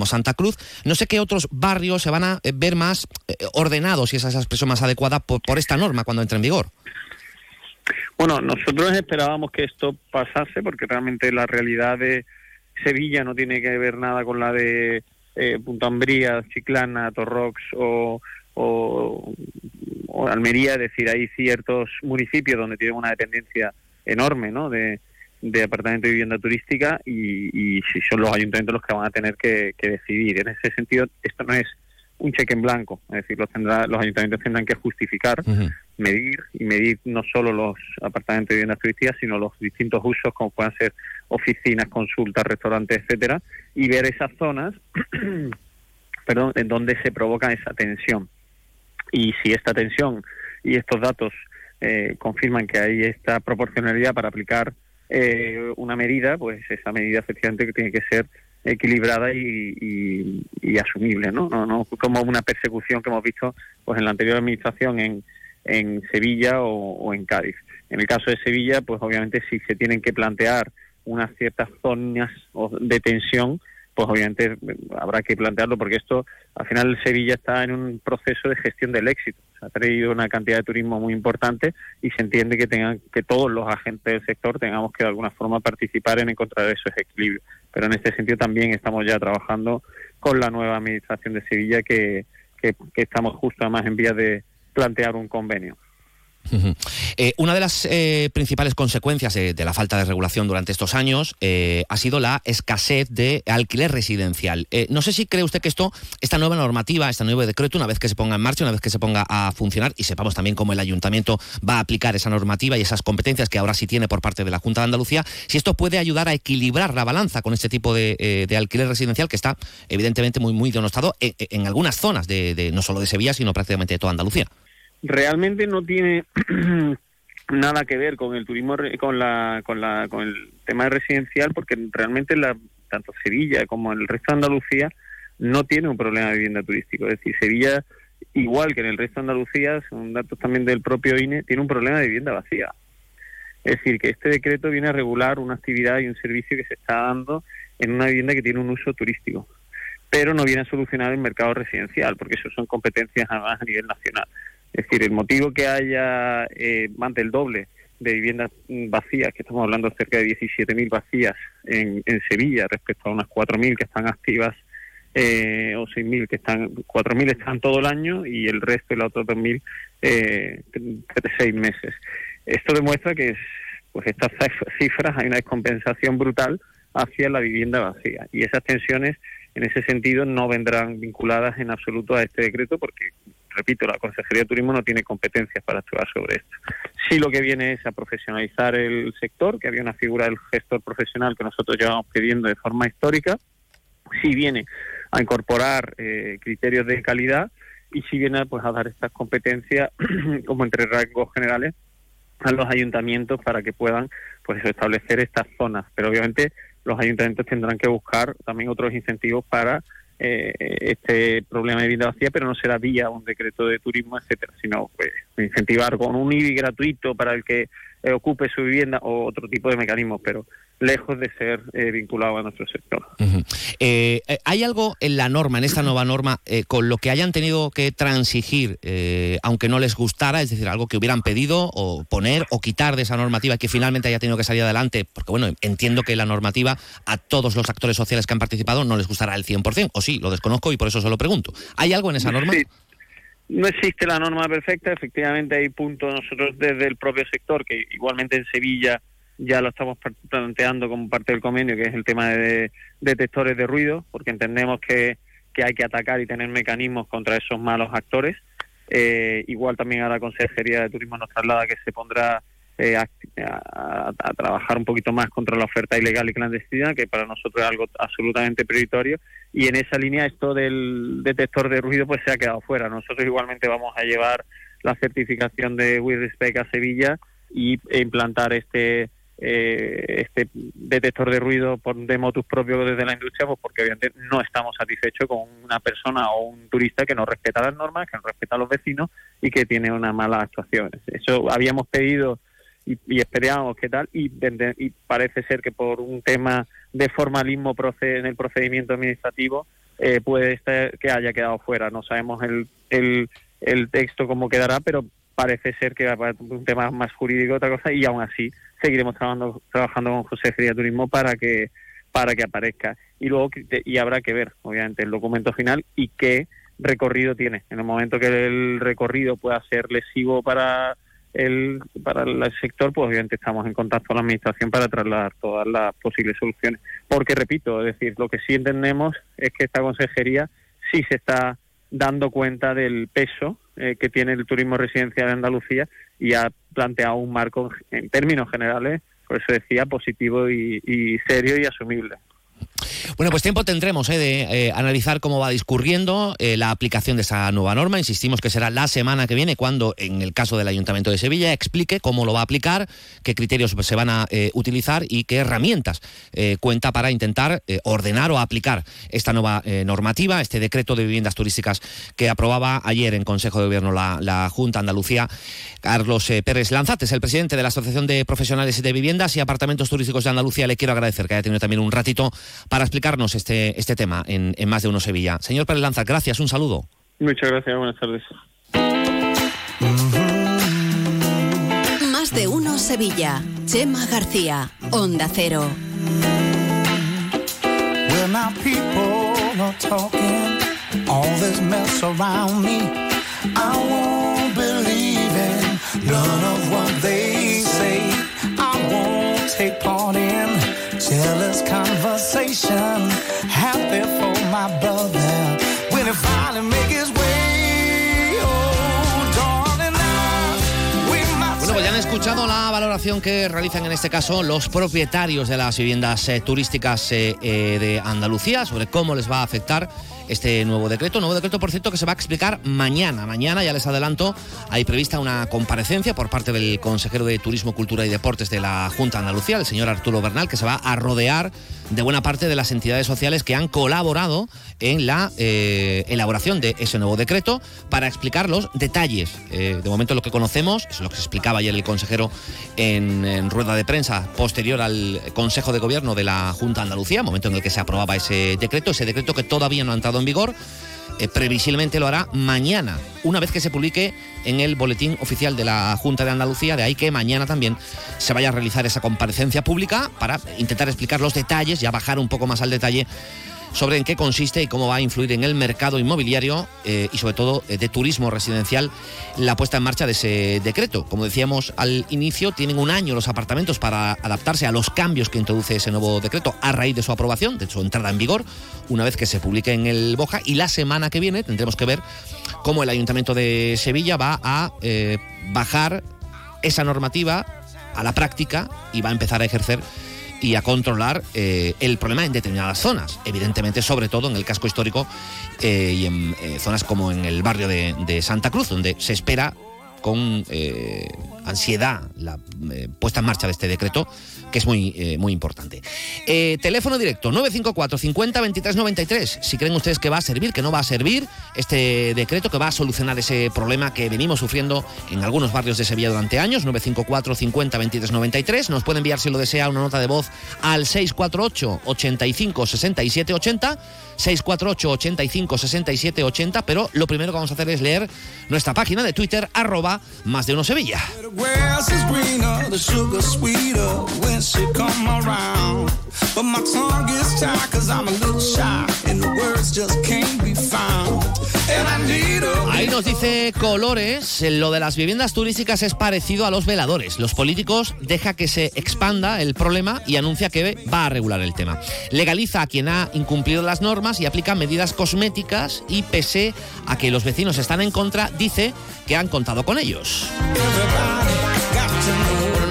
Santa Cruz. No sé qué otros barrios se van a ver más ordenados, si esa es la expresión más adecuada, por esta norma cuando entre en vigor. Bueno, nosotros esperábamos que esto pasase porque realmente la realidad de Sevilla no tiene que ver nada con la de Punta Umbría, Chiclana, Torrox o Almería. Es decir, hay ciertos municipios donde tienen una dependencia enorme, ¿no?, de apartamento y vivienda turística y si son los ayuntamientos los que van a tener que decidir. En ese sentido, esto no es un cheque en blanco, es decir, los ayuntamientos tendrán que justificar, uh-huh, medir no solo los apartamentos de viviendas turísticas, sino los distintos usos, como puedan ser oficinas, consultas, restaurantes, etcétera, y ver esas zonas en donde se provoca esa tensión. Y si esta tensión y estos datos confirman que hay esta proporcionalidad para aplicar una medida, pues esa medida efectivamente que tiene que ser equilibrada y asumible, ¿no? No como una persecución que hemos visto, pues, en la anterior administración en Sevilla o en Cádiz. En el caso de Sevilla, pues obviamente si se tienen que plantear unas ciertas zonas de tensión, pues obviamente habrá que plantearlo, porque esto, al final, Sevilla está en un proceso de gestión del éxito. ha traído una cantidad de turismo muy importante y se entiende que tengan, que todos los agentes del sector tengamos que de alguna forma participar en encontrar esos equilibrios. Pero en este sentido también estamos ya trabajando con la nueva administración de Sevilla, que estamos justo además en vías de plantear un convenio. Una de las principales consecuencias de la falta de regulación durante estos años ha sido la escasez de alquiler residencial. No sé si cree usted que esta nueva normativa, este nuevo decreto, una vez que se ponga en marcha, una vez que se ponga a funcionar, y sepamos también cómo el ayuntamiento va a aplicar esa normativa y esas competencias que ahora sí tiene por parte de la Junta de Andalucía, si esto puede ayudar a equilibrar la balanza con este tipo de alquiler residencial que está evidentemente muy, muy denostado en algunas zonas, de no solo de Sevilla, sino prácticamente de toda Andalucía. Realmente no tiene nada que ver con el turismo, con el tema residencial, porque realmente tanto Sevilla como el resto de Andalucía no tiene un problema de vivienda turístico. Es decir, Sevilla, igual que en el resto de Andalucía, son datos también del propio INE, tiene un problema de vivienda vacía. Es decir, que este decreto viene a regular una actividad y un servicio que se está dando en una vivienda que tiene un uso turístico, pero no viene a solucionar el mercado residencial, porque eso son competencias además a nivel nacional. Es decir, el motivo que haya más del doble de viviendas vacías, que estamos hablando cerca de 17.000 vacías en Sevilla respecto a unas 4.000 que están activas o 6.000 que están, 4.000 están todo el año y el resto, los otros 2.000, 6 meses. Esto demuestra que pues estas cifras hay una descompensación brutal hacia la vivienda vacía, y esas tensiones en ese sentido no vendrán vinculadas en absoluto a este decreto porque, repito, la Consejería de Turismo no tiene competencias para actuar sobre esto. Sí, lo que viene es a profesionalizar el sector, que había una figura del gestor profesional que nosotros llevamos pidiendo de forma histórica. Sí viene a incorporar criterios de calidad y sí viene pues a dar estas competencias como entre rasgos generales a los ayuntamientos para que puedan pues establecer estas zonas. Pero obviamente los ayuntamientos tendrán que buscar también otros incentivos para este problema de vivienda vacía, pero no será vía un decreto de turismo, etcétera, sino pues incentivar con un IBI gratuito para el que ocupe su vivienda o otro tipo de mecanismos, pero lejos de ser vinculado a nuestro sector. Uh-huh. ¿Hay algo en la norma, en esta nueva norma, con lo que hayan tenido que transigir, aunque no les gustara, es decir, algo que hubieran pedido o poner o quitar de esa normativa que finalmente haya tenido que salir adelante? Porque bueno, entiendo que la normativa a todos los actores sociales que han participado no les gustará al 100%, o sí, lo desconozco y por eso se lo pregunto. ¿Hay algo en esa norma? Sí. No existe la norma perfecta, efectivamente hay puntos nosotros desde el propio sector, que igualmente en Sevilla ya lo estamos planteando como parte del convenio, que es el tema de detectores de ruido, porque entendemos que hay que atacar y tener mecanismos contra esos malos actores. Igual también a la Consejería de Turismo nos traslada que se pondrá a trabajar un poquito más contra la oferta ilegal y clandestina, que para nosotros es algo absolutamente prioritario, y en esa línea esto del detector de ruido pues se ha quedado fuera. Nosotros igualmente vamos a llevar la certificación de With Respect a Sevilla y implantar este detector de ruido de motus propio desde la industria, pues porque obviamente no estamos satisfechos con una persona o un turista que no respeta las normas, que no respeta a los vecinos y que tiene unas malas actuaciones. Eso habíamos pedido y esperábamos que tal, y parece ser que por un tema de formalismo en el procedimiento administrativo puede estar que haya quedado fuera. No sabemos el texto cómo quedará, pero parece ser que va a un tema más jurídico, otra cosa, y aún así seguiremos trabajando con Consejería de Turismo para que aparezca. Y habrá que ver, obviamente, el documento final y qué recorrido tiene. En el momento que el recorrido pueda ser lesivo para el sector, pues obviamente estamos en contacto con la administración para trasladar todas las posibles soluciones, porque repito, es decir, lo que sí entendemos es que esta consejería sí se está dando cuenta del peso que tiene el turismo residencial en Andalucía y ha planteado un marco en términos generales, por eso decía, positivo y serio y asumible. Bueno, pues tiempo tendremos de analizar cómo va discurriendo la aplicación de esa nueva norma. Insistimos que será la semana que viene cuando, en el caso del Ayuntamiento de Sevilla, explique cómo lo va a aplicar, qué criterios se van a utilizar y qué herramientas cuenta para intentar ordenar o aplicar esta nueva normativa, este decreto de viviendas turísticas que aprobaba ayer en Consejo de Gobierno la Junta de Andalucía. Carlos Pérez Lanzate es el presidente de la Asociación de Profesionales de Viviendas y Apartamentos Turísticos de Andalucía. Le quiero agradecer que haya tenido también un ratito para explicarnos este tema en Más de Uno Sevilla. Señor Pérez Lanza, gracias, un saludo. Muchas gracias, buenas tardes. Más de uno Sevilla. Chema García, Onda Cero. When our people are talking, all this mess around me, I won't believe in none of what they say. I won't take part in jealous conversation. Happy for my brother when he finally makes his way. Pues ya han escuchado la valoración que realizan en este caso los propietarios de las viviendas turísticas de Andalucía sobre cómo les va a afectar este nuevo decreto. Nuevo decreto, por cierto, que se va a explicar mañana. Mañana, ya les adelanto, hay prevista una comparecencia por parte del consejero de Turismo, Cultura y Deportes de la Junta de Andalucía, el señor Arturo Bernal, que se va a rodear de buena parte de las entidades sociales que han colaborado en la elaboración de ese nuevo decreto para explicar los detalles. De momento lo que conocemos, es lo que se explicaba ayer el consejero en rueda de prensa posterior al Consejo de Gobierno de la Junta de Andalucía, momento en el que se aprobaba ese decreto que todavía no ha entrado en vigor. Previsiblemente lo hará mañana, una vez que se publique en el Boletín Oficial de la Junta de Andalucía, de ahí que mañana también se vaya a realizar esa comparecencia pública para intentar explicar los detalles, ya bajar un poco más al detalle sobre en qué consiste y cómo va a influir en el mercado inmobiliario y sobre todo de turismo residencial la puesta en marcha de ese decreto. Como decíamos al inicio, tienen un año los apartamentos para adaptarse a los cambios que introduce ese nuevo decreto a raíz de su aprobación, de su entrada en vigor, una vez que se publique en el BOJA, y la semana que viene tendremos que ver cómo el Ayuntamiento de Sevilla va a bajar esa normativa a la práctica y va a empezar a ejercer y a controlar el problema en determinadas zonas, evidentemente sobre todo en el casco histórico y en zonas como en el barrio de Santa Cruz, donde se espera con ansiedad la puesta en marcha de este decreto, que es muy importante. Teléfono directo 954 50 23 93, si creen ustedes que va a servir, que no va a servir este decreto, que va a solucionar ese problema que venimos sufriendo en algunos barrios de Sevilla durante años. 954 50 23 93. Nos puede enviar, si lo desea, una nota de voz al 648 85 67 80, 648 85 67 80, pero lo primero que vamos a hacer es leer nuestra página de Twitter @MásDeUnoSevilla. Ahí nos dice Colores, lo de las viviendas turísticas es parecido a los veladores. Los políticos deja que se expanda el problema y anuncia que va a regular el tema. Legaliza a quien ha incumplido las normas y aplica medidas cosméticas, y pese a que los vecinos están en contra, dice que han contado con ellos.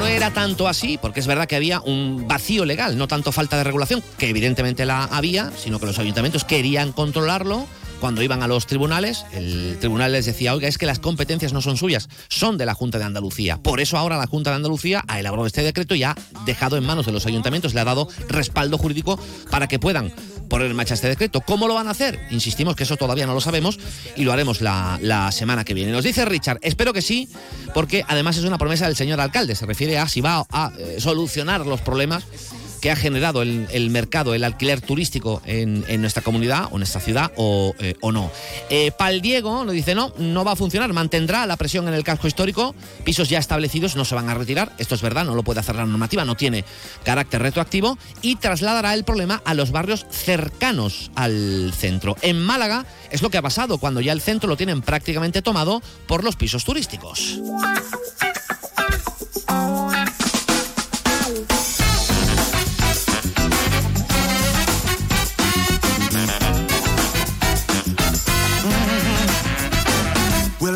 Era tanto así, porque es verdad que había un vacío legal, no tanto falta de regulación, que evidentemente la había, sino que los ayuntamientos querían controlarlo. Cuando iban a los tribunales, el tribunal les decía: oiga, es que las competencias no son suyas, son de la Junta de Andalucía. Por eso ahora la Junta de Andalucía ha elaborado este decreto y ha dejado en manos de los ayuntamientos, le ha dado respaldo jurídico para que puedan poner en marcha este decreto. ¿Cómo lo van a hacer? Insistimos que eso todavía no lo sabemos y lo haremos la semana que viene. Nos dice Richard: espero que sí, porque además es una promesa del señor alcalde. Se refiere a si va a solucionar los problemas que ha generado el mercado, el alquiler turístico en nuestra comunidad o en nuestra ciudad o no. Pal Diego nos dice: no va a funcionar, mantendrá la presión en el casco histórico, pisos ya establecidos no se van a retirar, esto es verdad, no lo puede hacer la normativa, no tiene carácter retroactivo, y trasladará el problema a los barrios cercanos al centro. En Málaga es lo que ha pasado, cuando ya el centro lo tienen prácticamente tomado por los pisos turísticos.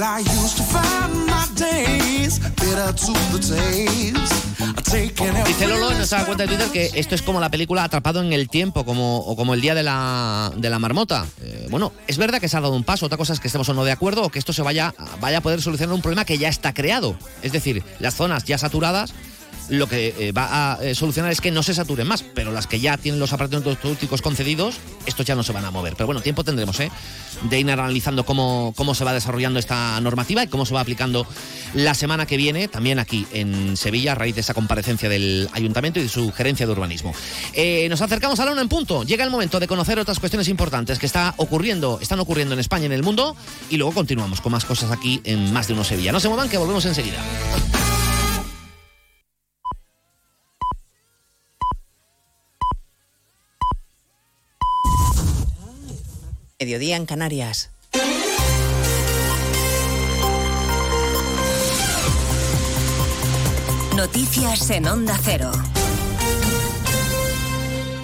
I used to find my days better to the taste. Dice Lolo en nuestra cuenta de Twitter que esto es como la película Atrapado en el Tiempo, como el día de la marmota. Bueno, es verdad que se ha dado un paso, otra cosa es que estemos o no de acuerdo, o que esto se vaya a poder solucionar un problema que ya está creado. Es decir, las zonas ya saturadas lo que va a solucionar es que no se saturen más, pero las que ya tienen los apartamentos turísticos concedidos, estos ya no se van a mover. Pero bueno, tiempo tendremos de ir analizando cómo se va desarrollando esta normativa y cómo se va aplicando la semana que viene, también aquí en Sevilla, a raíz de esa comparecencia del Ayuntamiento y de su gerencia de urbanismo. Nos acercamos a la 1:00. Llega el momento de conocer otras cuestiones importantes que están ocurriendo en España y en el mundo, y luego continuamos con más cosas aquí en Más de Uno Sevilla. No se muevan, que volvemos enseguida. Mediodía en Canarias. Noticias en Onda Cero.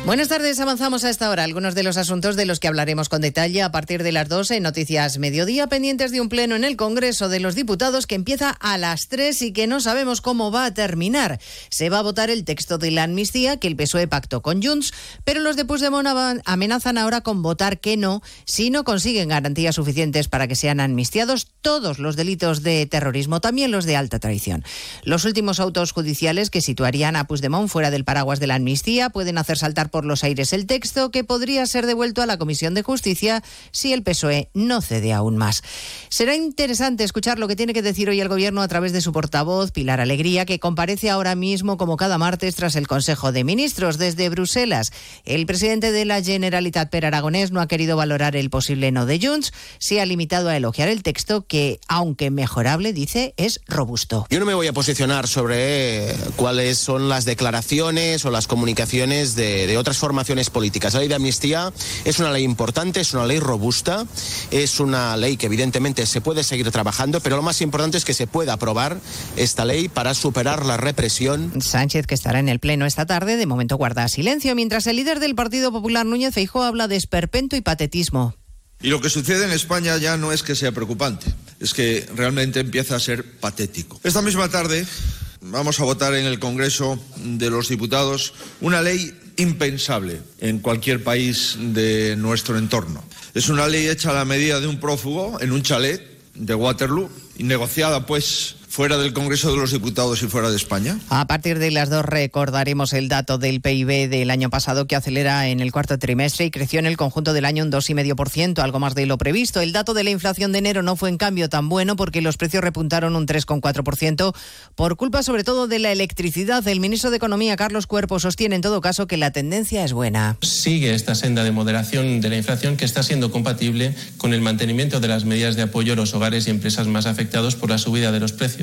Buenas tardes, avanzamos a esta hora algunos de los asuntos de los que hablaremos con detalle a partir de las 12 en Noticias Mediodía, pendientes de un pleno en el Congreso de los Diputados que empieza a las 3 y que no sabemos cómo va a terminar. Se va a votar el texto de la amnistía que el PSOE pactó con Junts, pero los de Puigdemont amenazan ahora con votar que no si no consiguen garantías suficientes para que sean amnistiados todos los delitos de terrorismo, también los de alta traición. Los últimos autos judiciales que situarían a Puigdemont fuera del paraguas de la amnistía pueden hacer saltar por los aires el texto, que podría ser devuelto a la Comisión de Justicia si el PSOE no cede aún más. Será interesante escuchar lo que tiene que decir hoy el Gobierno a través de su portavoz, Pilar Alegría, que comparece ahora mismo como cada martes tras el Consejo de Ministros desde Bruselas. El presidente de la Generalitat, Per Aragonés, no ha querido valorar el posible no de Junts. Se ha limitado a elogiar el texto que, aunque mejorable, dice, es robusto. Yo no me voy a posicionar sobre cuáles son las declaraciones o las comunicaciones de otros. Otras formaciones políticas. La ley de amnistía es una ley importante, es una ley robusta, es una ley que evidentemente se puede seguir trabajando, pero lo más importante es que se pueda aprobar esta ley para superar la represión. Sánchez, que estará en el pleno esta tarde, de momento guarda silencio, mientras el líder del Partido Popular, Núñez Feijóo, habla de esperpento y patetismo. Y lo que sucede en España ya no es que sea preocupante, es que realmente empieza a ser patético. Esta misma tarde vamos a votar en el Congreso de los Diputados una ley impensable en cualquier país de nuestro entorno. Es una ley hecha a la medida de un prófugo en un chalet de Waterloo y negociada, pues, fuera del Congreso de los Diputados y fuera de España. A partir de las 2 recordaremos el dato del PIB del año pasado, que acelera en el cuarto trimestre y creció en el conjunto del año un 2,5%, algo más de lo previsto. El dato de la inflación de enero no fue en cambio tan bueno, porque los precios repuntaron un 3,4% por culpa sobre todo de la electricidad. El ministro de Economía, Carlos Cuerpo, sostiene en todo caso que la tendencia es buena. Sigue esta senda de moderación de la inflación que está siendo compatible con el mantenimiento de las medidas de apoyo a los hogares y empresas más afectados por la subida de los precios.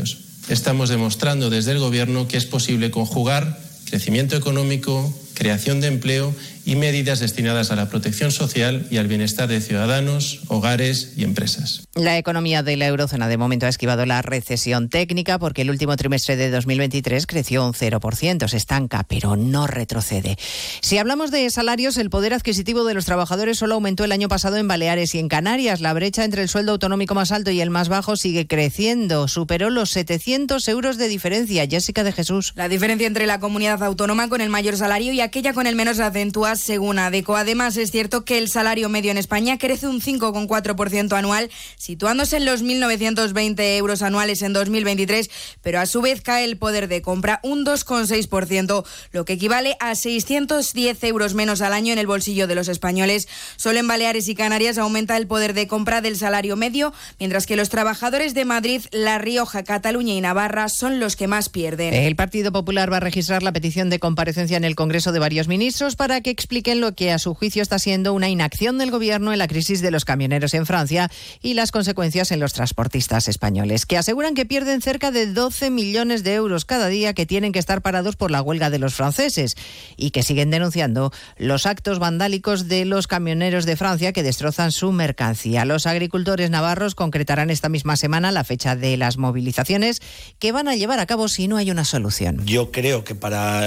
Estamos demostrando desde el Gobierno que es posible conjugar crecimiento económico, creación de empleo y medidas destinadas a la protección social y al bienestar de ciudadanos, hogares y empresas. La economía de la eurozona de momento ha esquivado la recesión técnica, porque el último trimestre de 2023 creció un 0%, se estanca, pero no retrocede. Si hablamos de salarios, el poder adquisitivo de los trabajadores solo aumentó el año pasado en Baleares y en Canarias. La brecha entre el sueldo autonómico más alto y el más bajo sigue creciendo. Superó los 700 euros de diferencia. Jessica de Jesús. La diferencia entre la comunidad autónoma con el mayor salario y aquella con el menos acentúa, según ADECO. Además, es cierto que el salario medio en España crece un 5,4% anual, situándose en los 1.920 euros anuales en 2023, pero a su vez cae el poder de compra un 2,6%, lo que equivale a 610 euros menos al año en el bolsillo de los españoles. Solo en Baleares y Canarias aumenta el poder de compra del salario medio, mientras que los trabajadores de Madrid, La Rioja, Cataluña y Navarra son los que más pierden. El Partido Popular va a registrar la petición de comparecencia en el Congreso de varios ministros para que expliquen lo que a su juicio está siendo una inacción del Gobierno en la crisis de los camioneros en Francia y las consecuencias en los transportistas españoles, que aseguran que pierden cerca de 12 millones de euros cada día que tienen que estar parados por la huelga de los franceses, y que siguen denunciando los actos vandálicos de los camioneros de Francia que destrozan su mercancía. Los agricultores navarros concretarán esta misma semana la fecha de las movilizaciones que van a llevar a cabo si no hay una solución. Yo creo que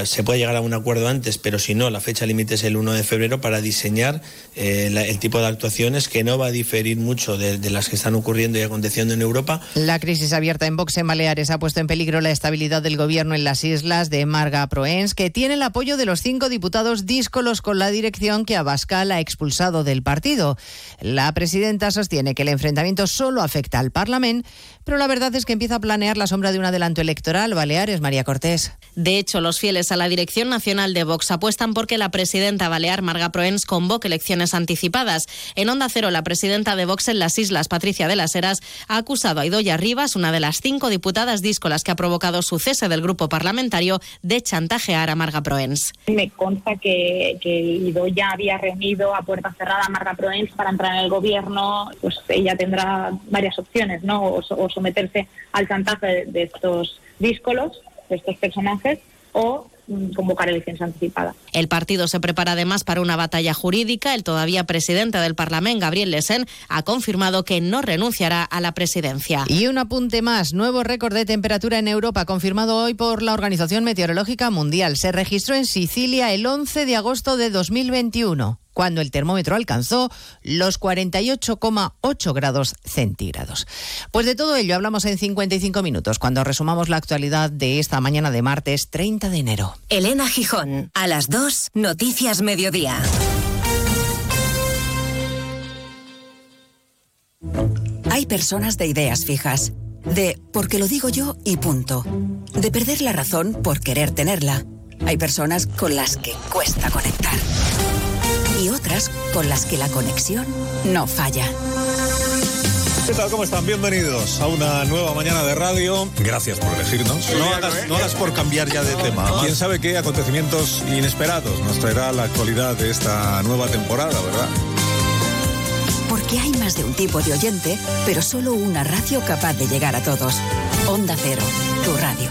se puede llegar a un acuerdo antes, pero si no, la fecha límite es el 1 de febrero para diseñar el tipo de actuaciones, que no va a diferir mucho de las que están ocurriendo y aconteciendo en Europa. La crisis abierta en Vox en Baleares ha puesto en peligro la estabilidad del Gobierno en las islas de Marga Proens, que tiene el apoyo de los 5 diputados díscolos con la dirección que Abascal ha expulsado del partido. La presidenta sostiene que el enfrentamiento solo afecta al Parlamento, pero la verdad es que empieza a planear la sombra de un adelanto electoral. Baleares, María Cortés. De hecho, los fieles a la dirección nacional de Vox apuestan porque la presidenta balear Marga Proens convoque elecciones anticipadas. En Onda Cero, la presidenta de Vox en las Islas, Patricia de las Heras, ha acusado a Idoia Rivas, una de las 5 diputadas díscolas que ha provocado su cese del grupo parlamentario, de chantajear a Marga Proens. Me consta que Idoia había reunido a puerta cerrada a Marga Proens para entrar en el gobierno. Pues ella tendrá varias opciones, ¿no? O someterse al chantaje de estos díscolos, de estos personajes, o convocar elecciones anticipadas. El partido se prepara además para una batalla jurídica. El todavía presidente del Parlament, Gabriel Lesén, ha confirmado que no renunciará a la presidencia. Y un apunte más. Nuevo récord de temperatura en Europa, confirmado hoy por la Organización Meteorológica Mundial. Se registró en Sicilia el 11 de agosto de 2021. Cuando el termómetro alcanzó los 48,8 grados centígrados. Pues de todo ello hablamos en 55 minutos, cuando resumamos la actualidad de esta mañana de martes 30 de enero. Elena Gijón, a las 2, Noticias Mediodía. Hay personas de ideas fijas, de porque lo digo yo y punto, de perder la razón por querer tenerla. Hay personas con las que cuesta conectar. Y otras con las que la conexión no falla. ¿Qué tal? ¿Cómo están? Bienvenidos a una nueva mañana de radio. Gracias por elegirnos. No hagas por cambiar ya de tema. ¿Quién sabe qué acontecimientos inesperados nos traerá la actualidad de esta nueva temporada, verdad? Porque hay más de un tipo de oyente, pero solo una radio capaz de llegar a todos. Onda Cero, tu radio.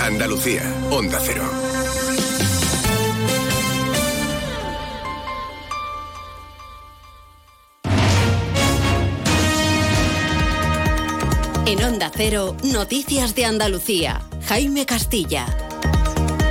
Andalucía, Onda Cero. En Onda Cero, Noticias de Andalucía. Jaime Castilla.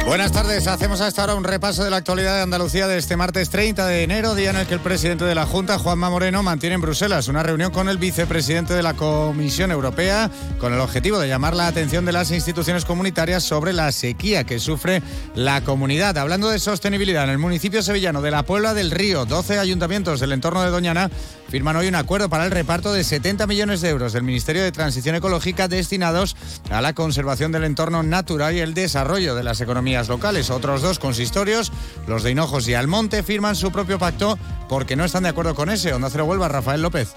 Buenas tardes. Hacemos hasta ahora un repaso de la actualidad de Andalucía de este martes 30 de enero, día en el que el presidente de la Junta, Juanma Moreno, mantiene en Bruselas una reunión con el vicepresidente de la Comisión Europea con el objetivo de llamar la atención de las instituciones comunitarias sobre la sequía que sufre la comunidad. Hablando de sostenibilidad, en el municipio sevillano de la Puebla del Río, 12 ayuntamientos del entorno de Doñana firman hoy un acuerdo para el reparto de 70 millones de euros del Ministerio de Transición Ecológica destinados a la conservación del entorno natural y el desarrollo de las economías locales. Otros 2 consistorios, los de Hinojos y Almonte, firman su propio pacto porque no están de acuerdo con ese. Onda Cero Huelva, Rafael López.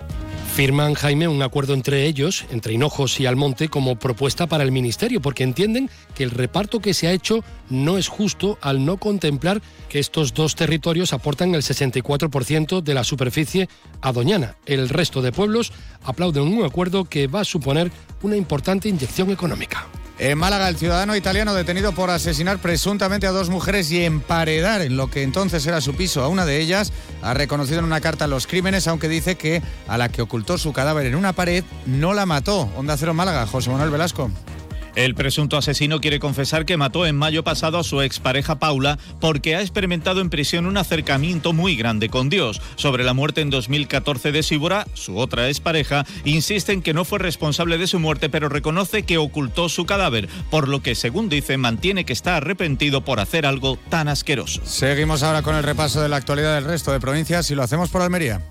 Firman, Jaime, un acuerdo entre ellos, entre Hinojos y Almonte, como propuesta para el Ministerio, porque entienden que el reparto que se ha hecho no es justo al no contemplar que estos 2 territorios aportan el 64% de la superficie a Doñana. El resto de pueblos aplauden un acuerdo que va a suponer una importante inyección económica. En Málaga, el ciudadano italiano detenido por asesinar presuntamente a 2 mujeres y emparedar en lo que entonces era su piso a una de ellas, ha reconocido en una carta los crímenes, aunque dice que a la que ocultó su cadáver en una pared no la mató. Onda Cero Málaga, José Manuel Velasco. El presunto asesino quiere confesar que mató en mayo pasado a su expareja Paula porque ha experimentado en prisión un acercamiento muy grande con Dios. Sobre la muerte en 2014 de Síbora, su otra expareja, insiste en que no fue responsable de su muerte, pero reconoce que ocultó su cadáver, por lo que, según dice, mantiene que está arrepentido por hacer algo tan asqueroso. Seguimos ahora con el repaso de la actualidad del resto de provincias y lo hacemos por Almería.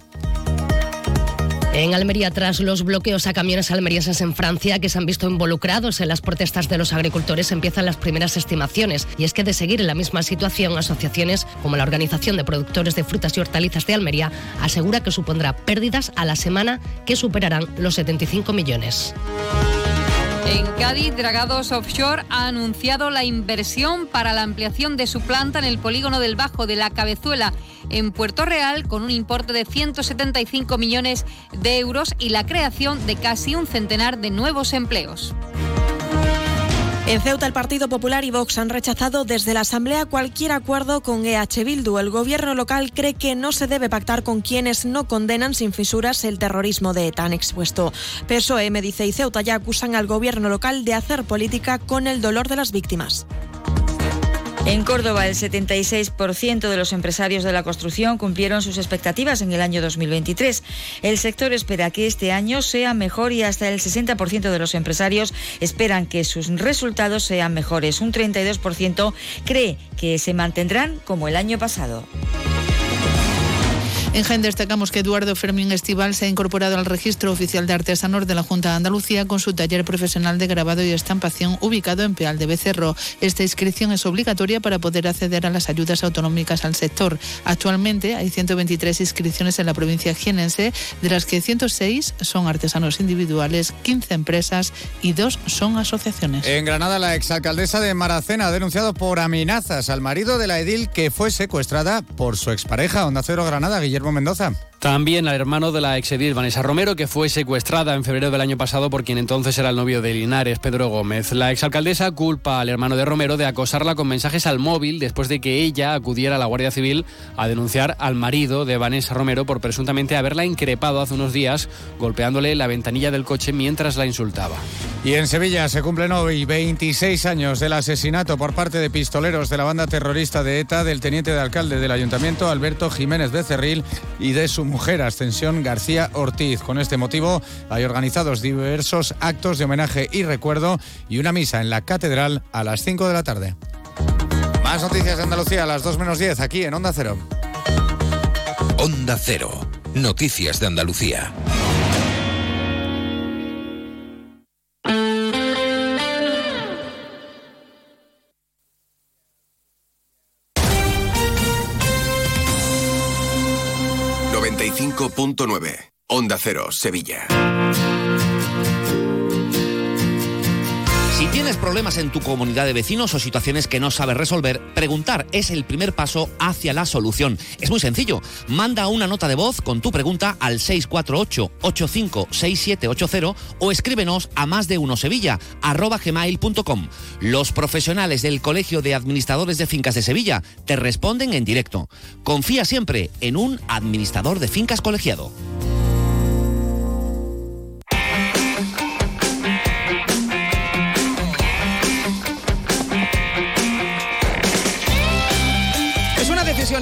En Almería, tras los bloqueos a camiones almerienses en Francia que se han visto involucrados en las protestas de los agricultores, empiezan las primeras estimaciones. Y es que de seguir en la misma situación, asociaciones como la Organización de Productores de Frutas y Hortalizas de Almería asegura que supondrá pérdidas a la semana que superarán los 75 millones. En Cádiz, Dragados Offshore ha anunciado la inversión para la ampliación de su planta en el polígono del Bajo de la Cabezuela, en Puerto Real, con un importe de 175 millones de euros y la creación de casi un centenar de nuevos empleos. En Ceuta, el Partido Popular y Vox han rechazado desde la Asamblea cualquier acuerdo con EH Bildu. El gobierno local cree que no se debe pactar con quienes no condenan sin fisuras el terrorismo de ETA, han expuesto. PSOE, Medice y Ceuta ya acusan al gobierno local de hacer política con el dolor de las víctimas. En Córdoba, el 76% de los empresarios de la construcción cumplieron sus expectativas en el año 2023. El sector espera que este año sea mejor y hasta el 60% de los empresarios esperan que sus resultados sean mejores. Un 32% cree que se mantendrán como el año pasado. En Jaén destacamos que Eduardo Fermín Estival se ha incorporado al Registro Oficial de Artesanos de la Junta de Andalucía con su taller profesional de grabado y estampación ubicado en Peal de Becerro. Esta inscripción es obligatoria para poder acceder a las ayudas autonómicas al sector. Actualmente hay 123 inscripciones en la provincia jienense, de las que 106 son artesanos individuales, 15 empresas y 2 son asociaciones. En Granada, la exalcaldesa de Maracena ha denunciado por amenazas al marido de la edil que fue secuestrada por su expareja. Onda Cero Granada, Guillermo Mendoza. También al hermano de la exedil Vanessa Romero, que fue secuestrada en febrero del año pasado por quien entonces era el novio de Linares, Pedro Gómez. La exalcaldesa culpa al hermano de Romero de acosarla con mensajes al móvil después de que ella acudiera a la Guardia Civil a denunciar al marido de Vanessa Romero por presuntamente haberla increpado hace unos días, golpeándole la ventanilla del coche mientras la insultaba. Y en Sevilla se cumplen hoy 26 años del asesinato por parte de pistoleros de la banda terrorista de ETA del teniente de alcalde del ayuntamiento, Alberto Jiménez Becerril, y de su mujer, Ascensión García Ortiz. Con este motivo hay organizados diversos actos de homenaje y recuerdo y una misa en la catedral a las 5 de la tarde. Más noticias de Andalucía a las 2:10 aquí en Onda Cero. Onda Cero, noticias de Andalucía. Onda Cero, Sevilla. Si tienes problemas en tu comunidad de vecinos o situaciones que no sabes resolver, preguntar es el primer paso hacia la solución. Es muy sencillo. Manda una nota de voz con tu pregunta al 648-856780 o escríbenos a masdeunosevilla@gmail.com. Los profesionales del Colegio de Administradores de Fincas de Sevilla te responden en directo. Confía siempre en un administrador de fincas colegiado.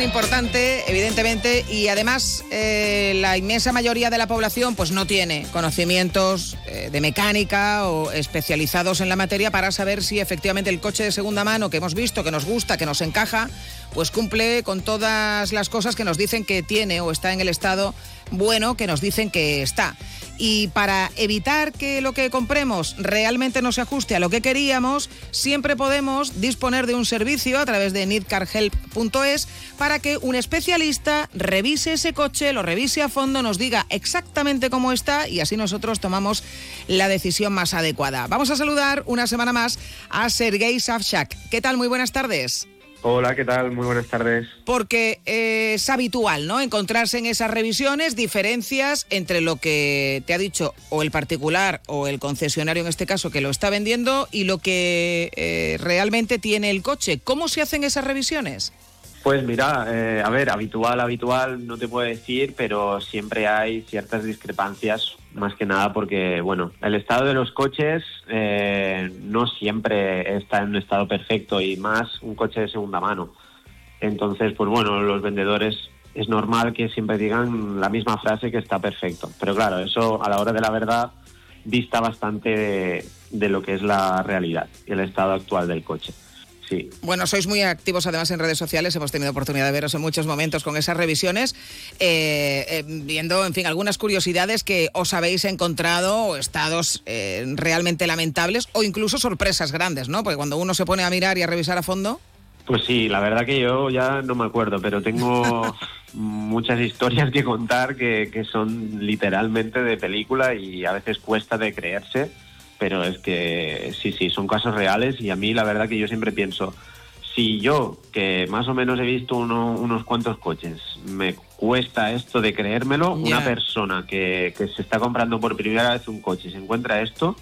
Importante, evidentemente, y además la inmensa mayoría de la población pues no tiene conocimientos de mecánica o especializados en la materia para saber si efectivamente el coche de segunda mano que hemos visto, que nos gusta, que nos encaja, pues cumple con todas las cosas que nos dicen que tiene o está en el estado bueno que nos dicen que está. Y para evitar que lo que compremos realmente no se ajuste a lo que queríamos, siempre podemos disponer de un servicio a través de needcarhelp.es para que un especialista revise ese coche, lo revise a fondo, nos diga exactamente cómo está y así nosotros tomamos la decisión más adecuada. Vamos a saludar una semana más a Sergei Savchak. ¿Qué tal? Muy buenas tardes. Hola, ¿qué tal? Muy buenas tardes. Porque es habitual, ¿no?, encontrarse en esas revisiones diferencias entre lo que te ha dicho o el particular o el concesionario, en este caso, que lo está vendiendo, y lo que realmente tiene el coche. ¿Cómo se hacen esas revisiones? Pues mira, a ver, habitual, no te puedo decir, pero siempre hay ciertas discrepancias, más que nada porque, bueno, el estado de los coches no siempre está en un estado perfecto, y más un coche de segunda mano. Entonces, pues bueno, los vendedores es normal que siempre digan la misma frase que está perfecto. Pero claro, eso a la hora de la verdad dista bastante de lo que es la realidad y el estado actual del coche. Sí. Bueno, sois muy activos además en redes sociales, hemos tenido oportunidad de veros en muchos momentos con esas revisiones, viendo, en fin, algunas curiosidades que os habéis encontrado, o estados realmente lamentables, o incluso sorpresas grandes, ¿no? Porque cuando uno se pone a mirar y a revisar a fondo... Pues sí, la verdad que yo ya no me acuerdo, pero tengo muchas historias que contar que son literalmente de película y a veces cuesta de creerse. Pero es que sí, son casos reales, y a mí la verdad que yo siempre pienso, si yo, que más o menos he visto unos cuantos coches, me cuesta esto de creérmelo, yeah. Una persona que se está comprando por primera vez un coche y se encuentra esto,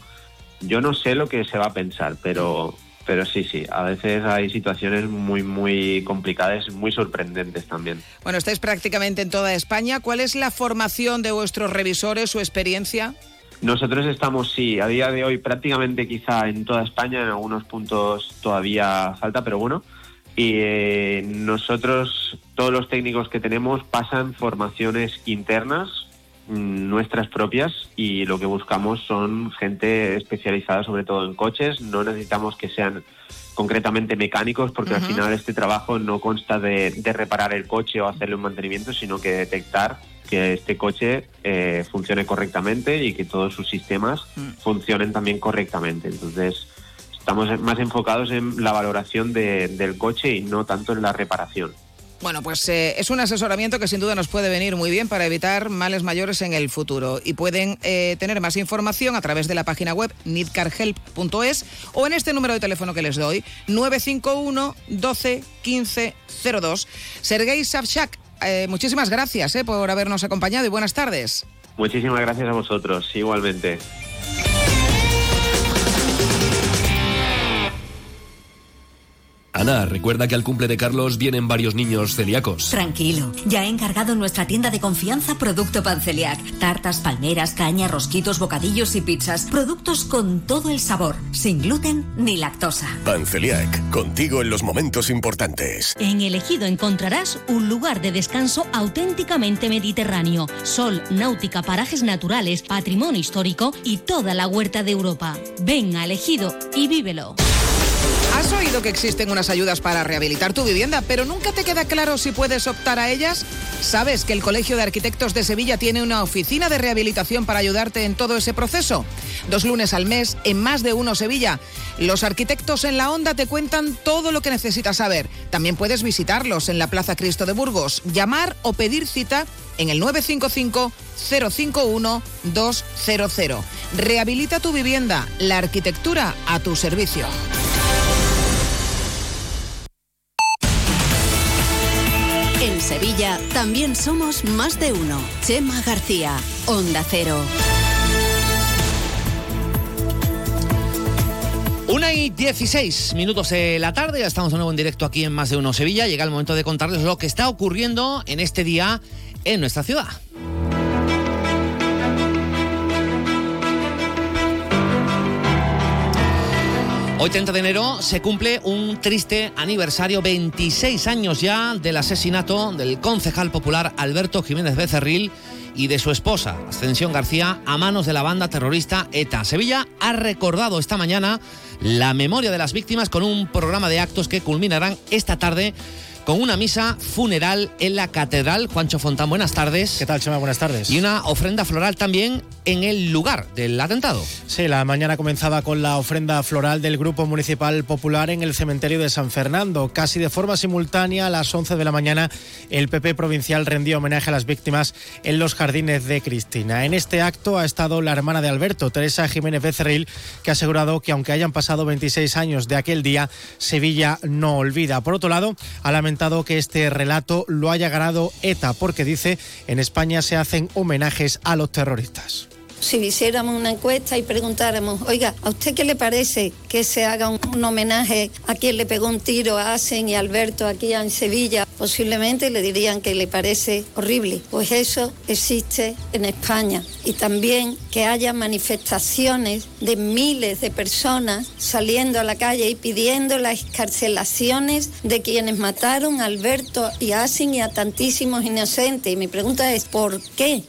yo no sé lo que se va a pensar, pero sí, a veces hay situaciones muy, muy complicadas, muy sorprendentes también. Bueno, estáis prácticamente en toda España. ¿Cuál es la formación de vuestros revisores, su experiencia? Nosotros estamos, sí, a día de hoy prácticamente quizá en toda España, en algunos puntos todavía falta, pero bueno. Y nosotros, todos los técnicos que tenemos pasan formaciones internas, nuestras propias, y lo que buscamos son gente especializada sobre todo en coches. No necesitamos que sean concretamente mecánicos, porque al final este trabajo no consta de reparar el coche o hacerle un mantenimiento, sino que detectar que este coche funcione correctamente y que todos sus sistemas funcionen también correctamente. Entonces estamos más enfocados en la valoración del coche y no tanto en la reparación. Bueno, pues es un asesoramiento que sin duda nos puede venir muy bien para evitar males mayores en el futuro. Y pueden tener más información a través de la página web needcarhelp.es o en este número de teléfono que les doy, 951 12 15 02. Sergei Savchak, muchísimas gracias por habernos acompañado y buenas tardes. Muchísimas gracias a vosotros, igualmente. Ana, recuerda que al cumple de Carlos vienen varios niños celíacos. Tranquilo, ya he encargado en nuestra tienda de confianza producto panceliac. Tartas, palmeras, caña, rosquitos, bocadillos y pizzas. Productos con todo el sabor, sin gluten ni lactosa. Panceliac, contigo en los momentos importantes. En El Ejido encontrarás un lugar de descanso auténticamente mediterráneo. Sol, náutica, parajes naturales, patrimonio histórico y toda la huerta de Europa. Ven a El Ejido y vívelo. Has oído que existen unas ayudas para rehabilitar tu vivienda, pero nunca te queda claro si puedes optar a ellas. ¿Sabes que el Colegio de Arquitectos de Sevilla tiene una oficina de rehabilitación para ayudarte en todo ese proceso? 2 lunes al mes, en Más de Uno Sevilla. Los arquitectos en la onda te cuentan todo lo que necesitas saber. También puedes visitarlos en la Plaza Cristo de Burgos, llamar o pedir cita en el 955-051-200. Rehabilita tu vivienda, la arquitectura a tu servicio. En Sevilla también somos Más de Uno. Chema García, Onda Cero. 1:16 de la tarde, ya estamos de nuevo en directo aquí en Más de Uno Sevilla. Llega el momento de contarles lo que está ocurriendo en este día en nuestra ciudad. Hoy, 30 de enero, se cumple un triste aniversario, 26 años ya del asesinato del concejal popular Alberto Jiménez Becerril y de su esposa, Ascensión García, a manos de la banda terrorista ETA. Sevilla ha recordado esta mañana la memoria de las víctimas con un programa de actos que culminarán esta tarde con una misa funeral en la Catedral. Juancho Fontán, buenas tardes. ¿Qué tal, Chema? Buenas tardes. Y una ofrenda floral también en el lugar del atentado. Sí, la mañana comenzaba con la ofrenda floral del Grupo Municipal Popular en el cementerio de San Fernando. Casi de forma simultánea, a las 11 de la mañana, el PP provincial rendió homenaje a las víctimas en los jardines de Cristina. En este acto ha estado la hermana de Alberto, Teresa Jiménez Becerril, que ha asegurado que aunque hayan pasado 26 años de aquel día, Sevilla no olvida. Por otro lado, ha lamentado que este relato lo haya ganado ETA, porque dice, en España se hacen homenajes a los terroristas. Si hiciéramos una encuesta y preguntáramos, oiga, ¿a usted qué le parece que se haga un homenaje a quien le pegó un tiro a Asen y Alberto aquí en Sevilla? Posiblemente le dirían que le parece horrible. Pues eso existe en España. Y también que haya manifestaciones de miles de personas saliendo a la calle y pidiendo las excarcelaciones de quienes mataron a Alberto y a Asen y a tantísimos inocentes. Y mi pregunta es, ¿por qué?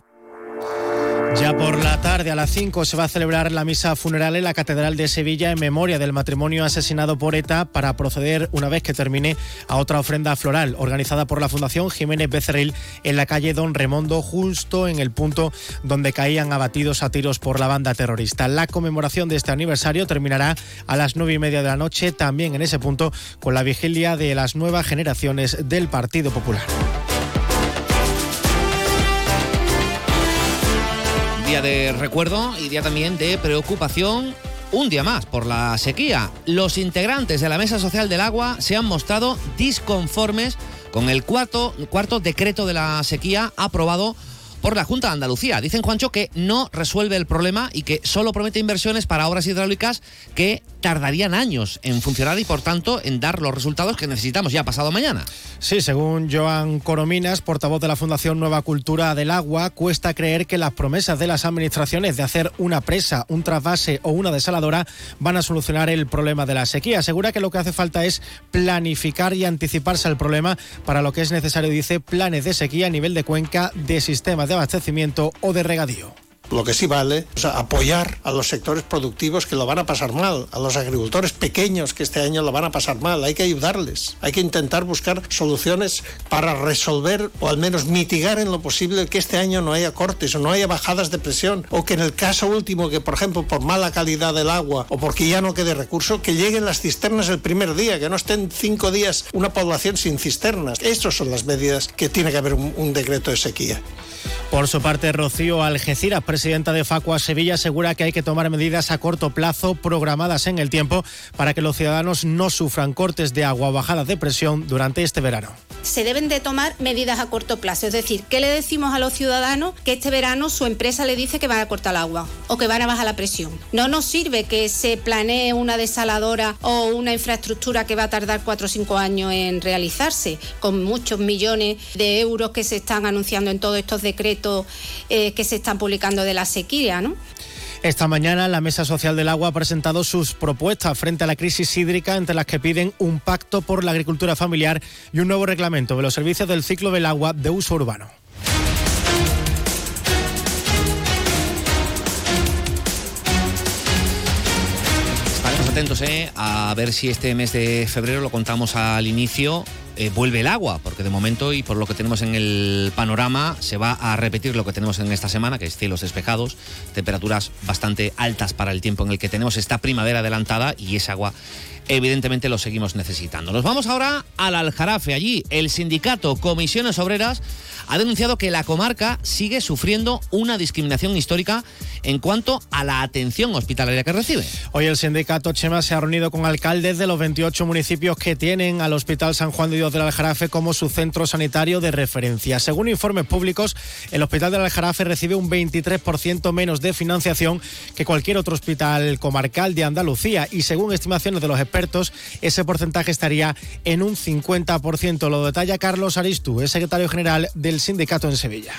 Ya por la tarde, a las 5, se va a celebrar la misa funeral en la Catedral de Sevilla en memoria del matrimonio asesinado por ETA, para proceder, una vez que termine, a otra ofrenda floral organizada por la Fundación Jiménez Becerril en la calle Don Remondo, justo en el punto donde caían abatidos a tiros por la banda terrorista. La conmemoración de este aniversario terminará a las 9:30 de la noche, también en ese punto, con la vigilia de las nuevas generaciones del Partido Popular. Día de recuerdo y día también de preocupación, un día más por la sequía. Los integrantes de la Mesa Social del Agua se han mostrado disconformes con el cuarto decreto de la sequía aprobado por la Junta de Andalucía. Dicen, Juancho, que no resuelve el problema y que solo promete inversiones para obras hidráulicas que tardarían años en funcionar y, por tanto, en dar los resultados que necesitamos ya pasado mañana. Sí, según Joan Corominas, portavoz de la Fundación Nueva Cultura del Agua, cuesta creer que las promesas de las administraciones de hacer una presa, un trasvase o una desaladora van a solucionar el problema de la sequía. Asegura que lo que hace falta es planificar y anticiparse al problema, para lo que es necesario, dice, planes de sequía a nivel de cuenca, de sistemas de abastecimiento o de regadío. Lo que sí vale es apoyar a los sectores productivos que lo van a pasar mal, a los agricultores pequeños que este año lo van a pasar mal. Hay que ayudarles, hay que intentar buscar soluciones para resolver o al menos mitigar en lo posible que este año no haya cortes o no haya bajadas de presión, o que en el caso último, que por ejemplo por mala calidad del agua o porque ya no quede recurso, que lleguen las cisternas el primer día, que no estén 5 días una población sin cisternas. Estas son las medidas que tiene que haber un decreto de sequía. Por su parte, Rocío Algeciras, presidenta de Facua Sevilla, asegura que hay que tomar medidas a corto plazo programadas en el tiempo para que los ciudadanos no sufran cortes de agua o bajadas de presión durante este verano. Se deben de tomar medidas a corto plazo, es decir, ¿qué le decimos a los ciudadanos? Que este verano su empresa le dice que van a cortar el agua o que van a bajar la presión. No nos sirve que se planee una desaladora o una infraestructura que va a tardar 4 o 5 años en realizarse, con muchos millones de euros que se están anunciando en todos estos decretos que se están publicando de la sequía, ¿no? Esta mañana la Mesa Social del Agua ha presentado sus propuestas frente a la crisis hídrica, entre las que piden un pacto por la agricultura familiar y un nuevo reglamento de los servicios del ciclo del agua de uso urbano. Estaremos atentos a ver si este mes de febrero, lo contamos al inicio, vuelve el agua, porque de momento y por lo que tenemos en el panorama se va a repetir lo que tenemos en esta semana, que es cielos despejados, temperaturas bastante altas para el tiempo en el que tenemos esta primavera adelantada, y ese agua evidentemente lo seguimos necesitando. Nos vamos ahora al Aljarafe. Allí el sindicato Comisiones Obreras ha denunciado que la comarca sigue sufriendo una discriminación histórica en cuanto a la atención hospitalaria que recibe. Hoy el sindicato, Chema, se ha reunido con alcaldes de los 28 municipios que tienen al Hospital San Juan de Dios del Aljarafe como su centro sanitario de referencia. Según informes públicos, el Hospital del Aljarafe recibe un 23% menos de financiación que cualquier otro hospital comarcal de Andalucía, y según estimaciones de los expertos, ese porcentaje estaría en un 50%. Lo detalla Carlos Aristú, es secretario general del sindicato en Sevilla.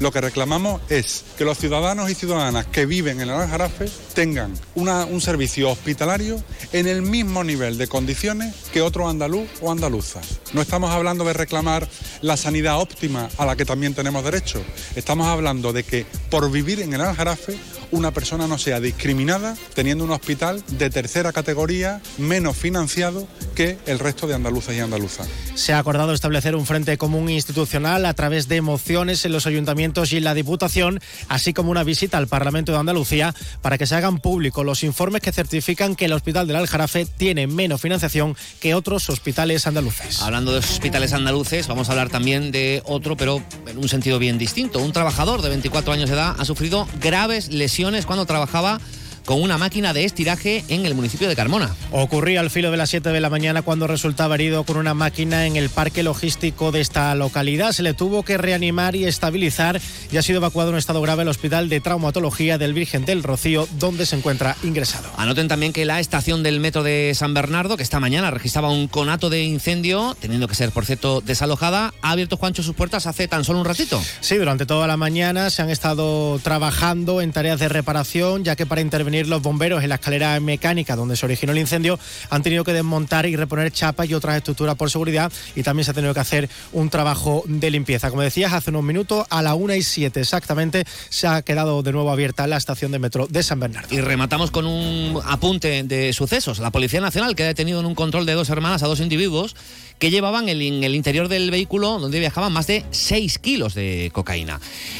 Lo que reclamamos es que los ciudadanos y ciudadanas que viven en el Aljarafe tengan un servicio hospitalario en el mismo nivel de condiciones que otro andaluz o andaluza. No estamos hablando de reclamar la sanidad óptima, a la que también tenemos derecho. Estamos hablando de que por vivir en el Aljarafe una persona no sea discriminada teniendo un hospital de tercera categoría menos financiado que el resto de andaluces y andaluzas. Se ha acordado establecer un frente común institucional a través de mociones en los ayuntamientos y en la Diputación, así como una visita al Parlamento de Andalucía para que se hagan públicos los informes que certifican que el Hospital del Aljarafe tiene menos financiación que otros hospitales andaluces. Hablando de hospitales andaluces, vamos a hablar también de otro, pero en un sentido bien distinto. Un trabajador de 24 años de edad ha sufrido graves lesiones cuando trabajaba con una máquina de estiraje en el municipio de Carmona. Ocurría al filo de las 7 de la mañana cuando resultaba herido con una máquina en el parque logístico de esta localidad. Se le tuvo que reanimar y estabilizar, y ha sido evacuado en estado grave al Hospital de Traumatología del Virgen del Rocío, donde se encuentra ingresado. Anoten también que la estación del metro de San Bernardo, que esta mañana registraba un conato de incendio, teniendo que ser, por cierto, desalojada, ha abierto, Juancho, sus puertas hace tan solo un ratito. Sí, durante toda la mañana se han estado trabajando en tareas de reparación, ya que para intervenir los bomberos en la escalera mecánica donde se originó el incendio han tenido que desmontar y reponer chapas y otras estructuras por seguridad, y también se ha tenido que hacer un trabajo de limpieza. Como decías, hace unos minutos, a la 1:07 exactamente, se ha quedado de nuevo abierta la estación de metro de San Bernardo. Y rematamos con un apunte de sucesos. La Policía Nacional, que ha detenido en un control de 2 hermanas a 2 individuos que llevaban en el interior del vehículo donde viajaban más de 6 kilos de cocaína.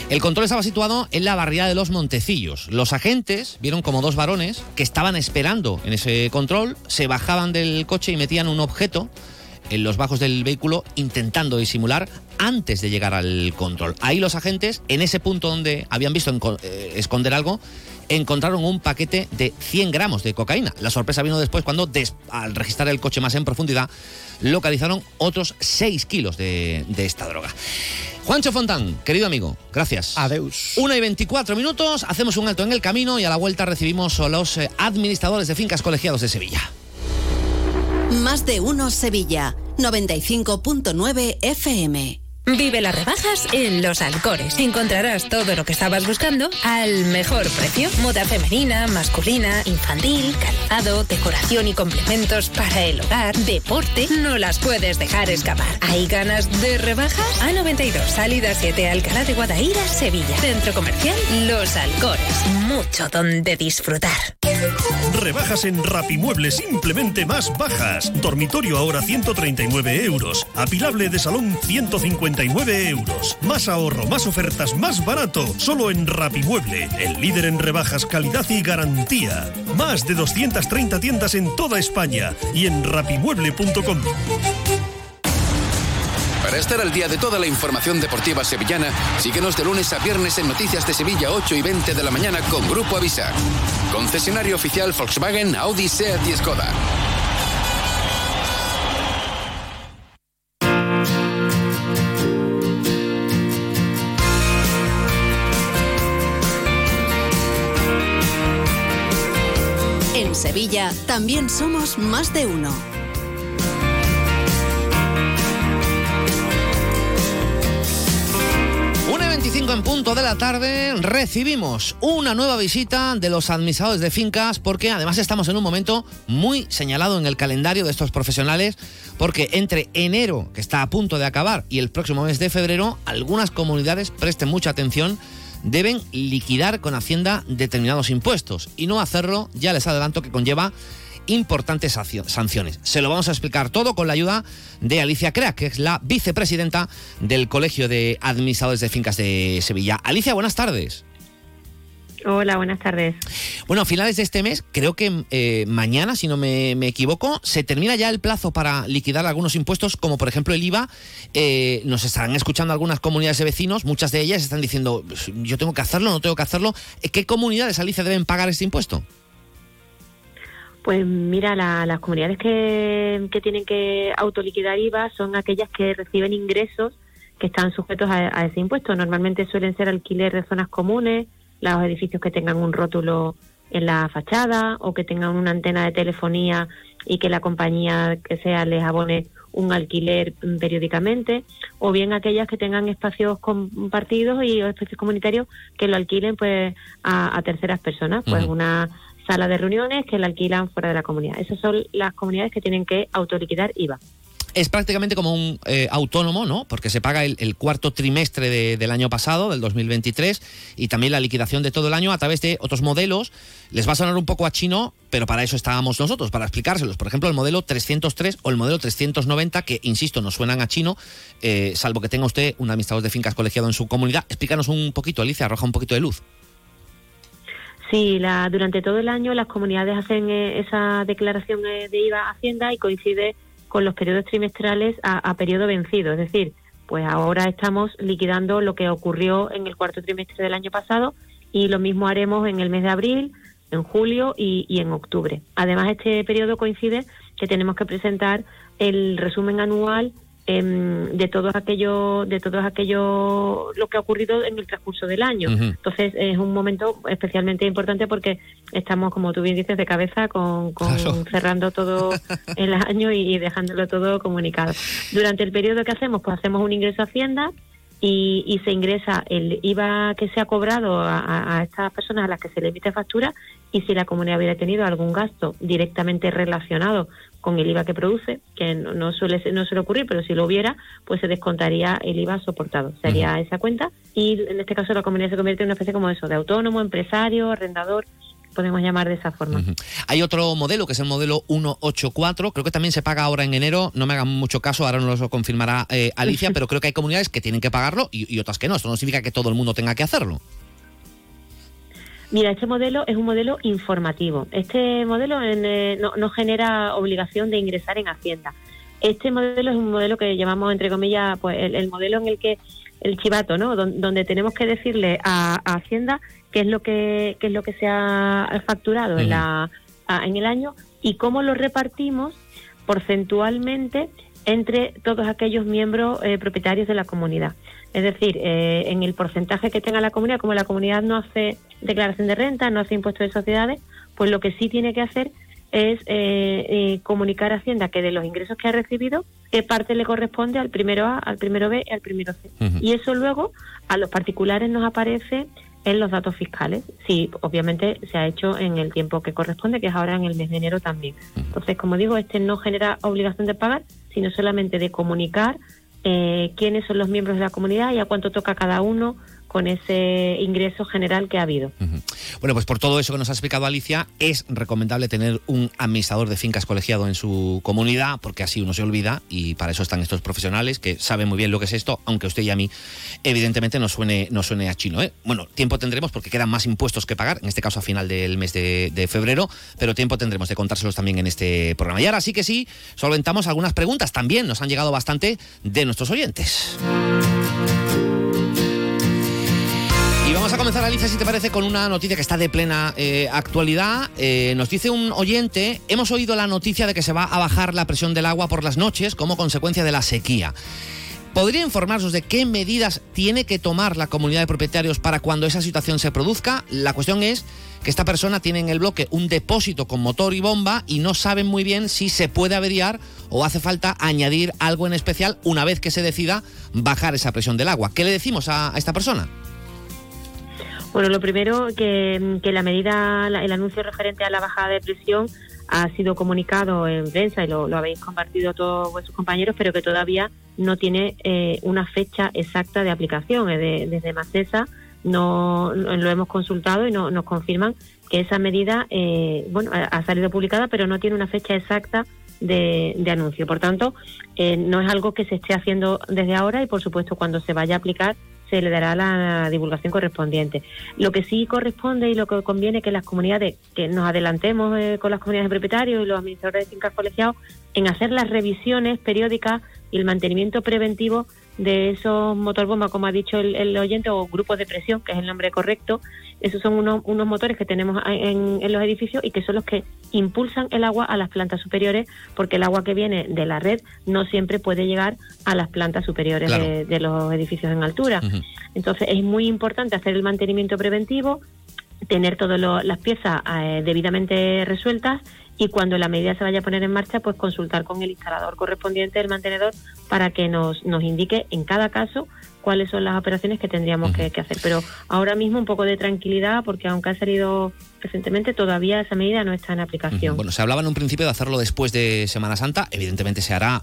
El control estaba situado en la barriada de Los Montecillos. Los agentes vieron como 2 varones que estaban esperando en ese control se bajaban del coche y metían un objeto en los bajos del vehículo, intentando disimular antes de llegar al control. Ahí los agentes, en ese punto donde habían visto esconder algo, encontraron un paquete de 100 gramos de cocaína. La sorpresa vino después cuando, al registrar el coche más en profundidad, localizaron otros 6 kilos de esta droga. Juancho Fontán, querido amigo, gracias. Adeus. 1:24, hacemos un alto en el camino y a la vuelta recibimos a los administradores de fincas colegiados de Sevilla. Más de uno Sevilla, 95.9 FM. Vive las rebajas en Los Alcores. Encontrarás todo lo que estabas buscando al mejor precio. Moda femenina, masculina, infantil, calzado, decoración y complementos para el hogar, deporte. No las puedes dejar escapar. ¿Hay ganas de rebajas? A92, salida 7, Alcalá de Guadaíra, Sevilla. Centro comercial Los Alcores. Mucho donde disfrutar. Rebajas en Rapimueble, simplemente más bajas. Dormitorio ahora 139 euros. Apilable de salón 159 euros. Más ahorro, más ofertas, más barato. Solo en Rapimueble, el líder en rebajas, calidad y garantía. Más de 230 tiendas en toda España y en rapimueble.com. Para estar al día de toda la información deportiva sevillana, síguenos de lunes a viernes en Noticias de Sevilla, 8 y 20 de la mañana con Grupo Avisar. Concesionario oficial Volkswagen, Audi, Seat y Skoda. En Sevilla también somos más de uno. En punto de la tarde recibimos una nueva visita de los administradores de fincas, porque además estamos en un momento muy señalado en el calendario de estos profesionales, porque entre enero, que está a punto de acabar, y el próximo mes de febrero, algunas comunidades, presten mucha atención, deben liquidar con Hacienda determinados impuestos, y no hacerlo, ya les adelanto que conlleva importantes sanciones. Se lo vamos a explicar todo con la ayuda de Alicia Crack, que es la vicepresidenta del Colegio de Administradores de Fincas de Sevilla. Alicia, buenas tardes. Hola, buenas tardes. Bueno, a finales de este mes, creo que mañana, si no me equivoco, se termina ya el plazo para liquidar algunos impuestos, como por ejemplo el IVA. Nos estarán escuchando algunas comunidades de vecinos, muchas de ellas están diciendo, yo tengo que hacerlo, no tengo que hacerlo. ¿Qué comunidades, Alicia, deben pagar este impuesto? Pues mira, las comunidades que tienen que autoliquidar IVA son aquellas que reciben ingresos que están sujetos a ese impuesto. Normalmente suelen ser alquiler de zonas comunes, los edificios que tengan un rótulo en la fachada o que tengan una antena de telefonía y que la compañía que sea les abone un alquiler periódicamente, o bien aquellas que tengan espacios compartidos y espacios comunitarios que lo alquilen pues a terceras personas, pues una sala de reuniones que la alquilan fuera de la comunidad. Esas son las comunidades que tienen que autoliquidar IVA. Es prácticamente como un autónomo, ¿no? Porque se paga el cuarto trimestre del año pasado, del 2023, y también la liquidación de todo el año a través de otros modelos. Les va a sonar un poco a chino, pero para eso estábamos nosotros, para explicárselos. Por ejemplo, el modelo 303 o el modelo 390, que, insisto, nos suenan a chino, salvo que tenga usted un administrador de fincas colegiado en su comunidad. Explícanos un poquito, Alicia, arroja un poquito de luz. Sí, durante todo el año las comunidades hacen esa declaración de IVA a Hacienda y coincide con los periodos trimestrales a periodo vencido. Es decir, pues ahora estamos liquidando lo que ocurrió en el cuarto trimestre del año pasado y lo mismo haremos en el mes de abril, en julio y en octubre. Además, este periodo coincide que tenemos que presentar el resumen anual de todo aquello lo que ha ocurrido en el transcurso del año. Uh-huh. Entonces es un momento especialmente importante porque estamos, como tú bien dices, de cabeza con claro, cerrando todo el año y dejándolo todo comunicado. Durante el periodo que hacemos, pues hacemos un ingreso a Hacienda y se ingresa el IVA que se ha cobrado a estas personas a las que se le emite factura, y si la comunidad hubiera tenido algún gasto directamente relacionado con el IVA que produce, que no suele ocurrir, pero si lo hubiera, pues se descontaría el IVA soportado. Se haría esa cuenta y en este caso la comunidad se convierte en una especie como eso, de autónomo, empresario, arrendador, podemos llamar de esa forma. Uh-huh. Hay otro modelo, que es el modelo 184, creo que también se paga ahora en enero, no me hagan mucho caso, ahora nos lo confirmará Alicia, pero creo que hay comunidades que tienen que pagarlo y otras que no. Esto no significa que todo el mundo tenga que hacerlo. Mira, este modelo es un modelo informativo. Este modelo no genera obligación de ingresar en Hacienda. Este modelo es un modelo que llamamos, entre comillas, pues el modelo en el que el chivato, ¿no? Donde tenemos que decirle a Hacienda qué es lo que se ha facturado en el año y cómo lo repartimos porcentualmente entre todos aquellos miembros propietarios de la comunidad. Es decir, en el porcentaje que tenga la comunidad, como la comunidad no hace declaración de renta, no hace impuesto de sociedades, pues lo que sí tiene que hacer es comunicar a Hacienda que de los ingresos que ha recibido, qué parte le corresponde al primero A, al primero B y al primero C. Uh-huh. Y eso luego a los particulares nos aparece en los datos fiscales. Sí, obviamente se ha hecho en el tiempo que corresponde, que es ahora en el mes de enero también. Uh-huh. Entonces, como digo, este no genera obligación de pagar, sino solamente de comunicar quiénes son los miembros de la comunidad y a cuánto toca cada uno con ese ingreso general que ha habido. Uh-huh. Bueno, pues por todo eso que nos ha explicado Alicia, es recomendable tener un administrador de fincas colegiado en su comunidad, porque así uno se olvida, y para eso están estos profesionales que saben muy bien lo que es esto, aunque a usted y a mí evidentemente nos suene a chino, ¿eh? Bueno, tiempo tendremos porque quedan más impuestos que pagar, en este caso a final del mes de febrero, pero tiempo tendremos de contárselos también en este programa. Y ahora sí que sí, solventamos algunas preguntas, también nos han llegado bastante de nuestros oyentes. Vamos a comenzar, Alicia, si te parece, con una noticia que está de plena actualidad. Nos dice un oyente: hemos oído la noticia de que se va a bajar la presión del agua por las noches como consecuencia de la sequía. ¿Podría informarnos de qué medidas tiene que tomar la comunidad de propietarios para cuando esa situación se produzca? La cuestión es que esta persona tiene en el bloque un depósito con motor y bomba y no saben muy bien si se puede averiar o hace falta añadir algo en especial una vez que se decida bajar esa presión del agua. ¿Qué le decimos a esta persona? Bueno, lo primero, que la medida, el anuncio referente a la bajada de presión ha sido comunicado en prensa y lo habéis compartido todos vuestros compañeros, pero que todavía no tiene una fecha exacta de aplicación. Desde Macesa no lo hemos consultado y no nos confirman que esa medida ha salido publicada, pero no tiene una fecha exacta de anuncio. Por tanto, no es algo que se esté haciendo desde ahora y, por supuesto, cuando se vaya a aplicar, se le dará la divulgación correspondiente. Lo que sí corresponde y lo que conviene es que las comunidades, que nos adelantemos con las comunidades de propietarios y los administradores de fincas colegiados en hacer las revisiones periódicas y el mantenimiento preventivo de esos motorbombas, como ha dicho el oyente, o grupos de presión, que es el nombre correcto. Esos son unos motores que tenemos en los edificios y que son los que impulsan el agua a las plantas superiores, porque el agua que viene de la red no siempre puede llegar a las plantas superiores, claro, de los edificios en altura. Uh-huh. Entonces es muy importante hacer el mantenimiento preventivo, tener todas las piezas debidamente resueltas, y cuando la medida se vaya a poner en marcha, pues consultar con el instalador correspondiente del mantenedor para que nos indique en cada caso cuáles son las operaciones que tendríamos uh-huh. que hacer. Pero ahora mismo un poco de tranquilidad, porque aunque ha salido recientemente, todavía esa medida no está en aplicación. Uh-huh. Bueno, se hablaba en un principio de hacerlo después de Semana Santa. Evidentemente se hará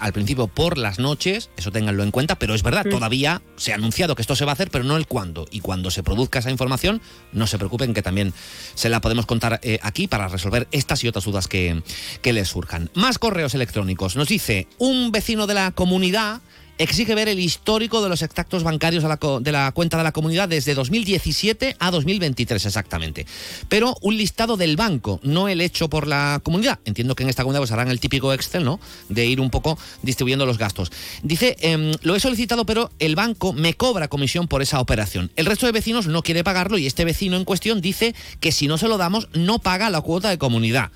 al principio por las noches, eso ténganlo en cuenta, pero es verdad, uh-huh. todavía se ha anunciado que esto se va a hacer, pero no el cuándo. Y cuando se produzca esa información, no se preocupen, que también se la podemos contar aquí para resolver estas y otras dudas que les surjan. Más correos electrónicos. Nos dice: un vecino de la comunidad exige ver el histórico de los extractos bancarios de la cuenta de la comunidad desde 2017 a 2023 exactamente, pero un listado del banco, no el hecho por la comunidad. Entiendo que en esta comunidad pues harán el típico Excel, ¿no?, de ir un poco distribuyendo los gastos. Dice, lo he solicitado, pero el banco me cobra comisión por esa operación. El resto de vecinos no quiere pagarlo y este vecino en cuestión dice que si no se lo damos no paga la cuota de comunidad.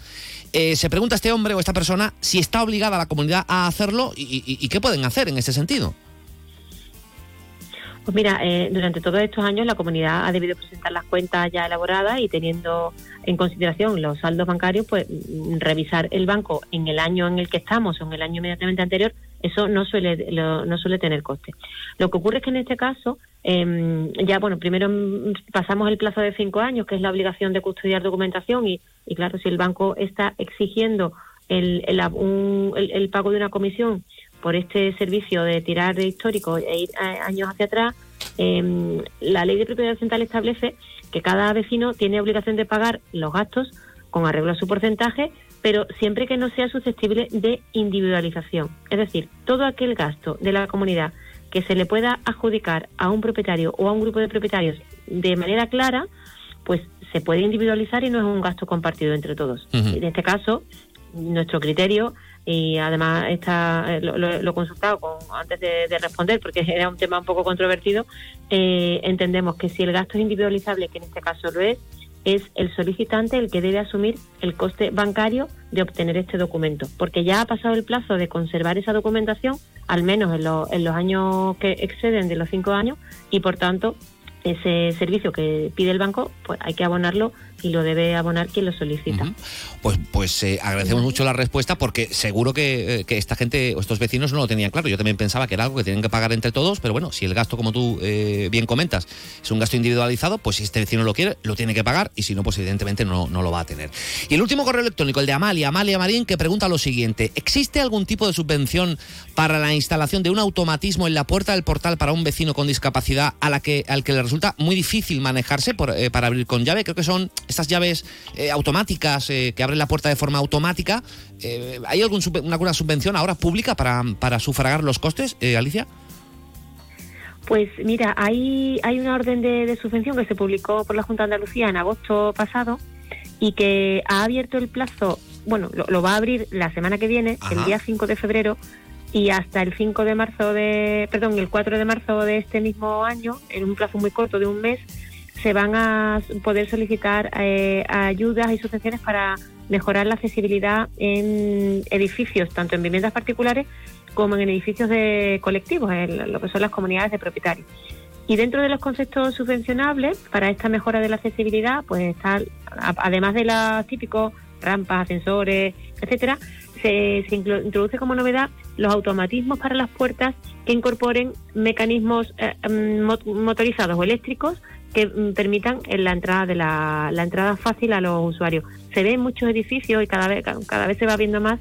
Se pregunta este hombre o esta persona si está obligada la comunidad a hacerlo y qué pueden hacer en este sentido. Pues mira, durante todos estos años la comunidad ha debido presentar las cuentas ya elaboradas y, teniendo en consideración los saldos bancarios, pues revisar el banco en el año en el que estamos o en el año inmediatamente anterior. Eso no suele tener coste. Lo que ocurre es que en este caso, primero pasamos el plazo de 5 años, que es la obligación de custodiar documentación, y claro, si el banco está exigiendo el pago de una comisión por este servicio de tirar de histórico e ir años hacia atrás, la Ley de Propiedad Horizontal establece que cada vecino tiene obligación de pagar los gastos con arreglo a su porcentaje, pero siempre que no sea susceptible de individualización. Es decir, todo aquel gasto de la comunidad que se le pueda adjudicar a un propietario o a un grupo de propietarios de manera clara, pues se puede individualizar y no es un gasto compartido entre todos. Uh-huh. En este caso, nuestro criterio, y además lo he consultado antes de responder, porque era un tema un poco controvertido, entendemos que si el gasto es individualizable, que en este caso lo es el solicitante el que debe asumir el coste bancario de obtener este documento, porque ya ha pasado el plazo de conservar esa documentación, al menos en los años que exceden de los 5 años, y por tanto ese servicio que pide el banco, pues hay que abonarlo y lo debe abonar quien lo solicita. Uh-huh. Pues agradecemos mucho la respuesta, porque seguro que esta gente o estos vecinos no lo tenían claro. Yo también pensaba que era algo que tenían que pagar entre todos, pero bueno, si el gasto, como tú bien comentas, es un gasto individualizado, pues si este vecino lo quiere, lo tiene que pagar, y si no, pues evidentemente no lo va a tener. Y el último correo electrónico, el de Amalia Marín, que pregunta lo siguiente: ¿existe algún tipo de subvención para la instalación de un automatismo en la puerta del portal para un vecino con discapacidad al que le resulta muy difícil manejarse para abrir con llave? Creo que son estas llaves automáticas que abren la puerta de forma automática. ¿Hay alguna subvención ahora pública para sufragar los costes, Alicia? Pues mira, hay una orden de subvención que se publicó por la Junta de Andalucía en agosto pasado y que ha abierto el plazo, bueno, lo va a abrir la semana que viene, ajá, el día 5 de febrero, y hasta el 4 de marzo de este mismo año, en un plazo muy corto de un mes, se van a poder solicitar ayudas y subvenciones para mejorar la accesibilidad en edificios, tanto en viviendas particulares como en edificios de colectivos, en lo que son las comunidades de propietarios. Y dentro de los conceptos subvencionables para esta mejora de la accesibilidad, pues está, además de los típicos rampas, ascensores, etcétera, se introduce como novedad los automatismos para las puertas que incorporen mecanismos motorizados o eléctricos que permitan la entrada de la entrada fácil a los usuarios. Se ve en muchos edificios y cada vez se va viendo más.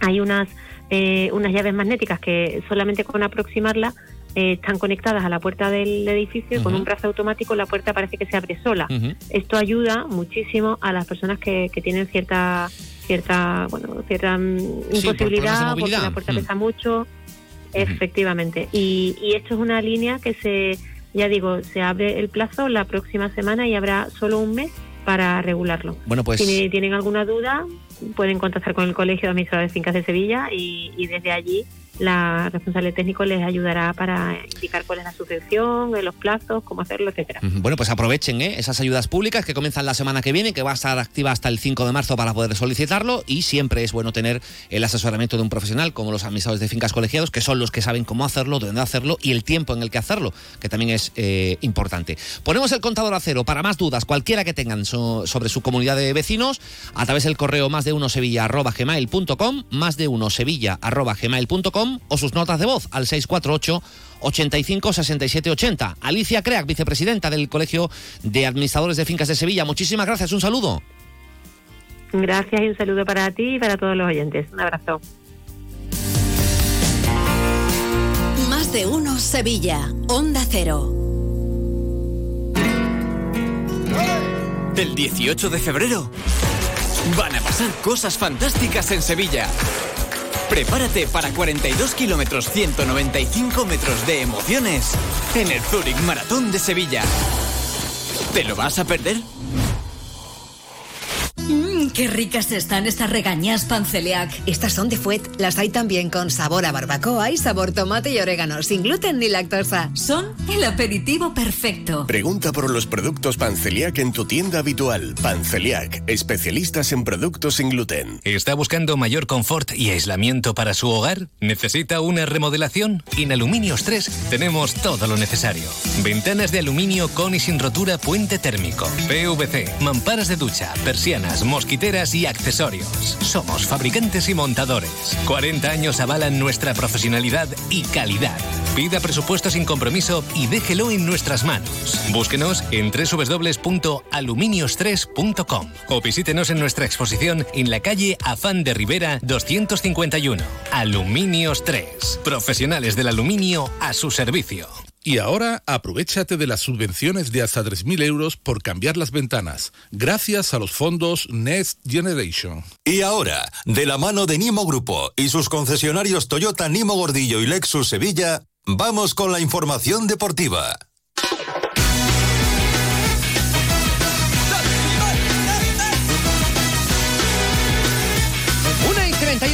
Hay unas llaves magnéticas que solamente con aproximarlas están conectadas a la puerta del edificio, y con un brazo automático la puerta parece que se abre sola. Uh-huh. Esto ayuda muchísimo a las personas que tienen cierta imposibilidad, porque la puerta pesa mucho, efectivamente. Y esto es una línea que se abre el plazo la próxima semana y habrá solo un mes para regularlo. Bueno, pues si tienen alguna duda, pueden contactar con el Colegio de Administradores de Fincas de Sevilla y desde allí la responsable técnico les ayudará para indicar cuál es la subvención, los plazos, cómo hacerlo, etcétera. Bueno, pues aprovechen esas ayudas públicas que comienzan la semana que viene, que va a estar activa hasta el 5 de marzo para poder solicitarlo, y siempre es bueno tener el asesoramiento de un profesional como los administradores de fincas colegiados, que son los que saben cómo hacerlo, dónde hacerlo y el tiempo en el que hacerlo, que también es importante. Ponemos el contador a cero para más dudas, cualquiera que tengan sobre su comunidad de vecinos, a través del correo masdeunosevilla@gmail.com, masdeunosevilla@gmail.com, o sus notas de voz al 648-85-6780. Alicia Creac, vicepresidenta del Colegio de Administradores de Fincas de Sevilla, muchísimas gracias, un saludo. Gracias y un saludo para ti y para todos los oyentes. Un abrazo. Más de uno Sevilla, Onda Cero. Del 18 de febrero van a pasar cosas fantásticas en Sevilla. Prepárate para 42 kilómetros, 195 metros de emociones en el Zurich Maratón de Sevilla. ¿Te lo vas a perder? ¡Qué ricas están estas regañas Panceliac! Estas son de Fuet. Las hay también con sabor a barbacoa y sabor tomate y orégano, sin gluten ni lactosa. Son el aperitivo perfecto. Pregunta por los productos Panceliac en tu tienda habitual. Panceliac, especialistas en productos sin gluten. ¿Está buscando mayor confort y aislamiento para su hogar? ¿Necesita una remodelación? En Aluminios 3 tenemos todo lo necesario. Ventanas de aluminio con y sin rotura, puente térmico, PVC, mamparas de ducha, persianas, mosquiteras y accesorios. Somos fabricantes y montadores. 40 años avalan nuestra profesionalidad y calidad. Pida presupuesto sin compromiso y déjelo en nuestras manos. Búsquenos en www.aluminios3.com o visítenos en nuestra exposición en la calle Afán de Rivera 251. Aluminios 3. Profesionales del aluminio a su servicio. Y ahora, aprovéchate de las subvenciones de hasta 3.000 euros por cambiar las ventanas, gracias a los fondos Next Generation. Y ahora, de la mano de Nimo Grupo y sus concesionarios Toyota, Nimo Gordillo y Lexus Sevilla, vamos con la información deportiva.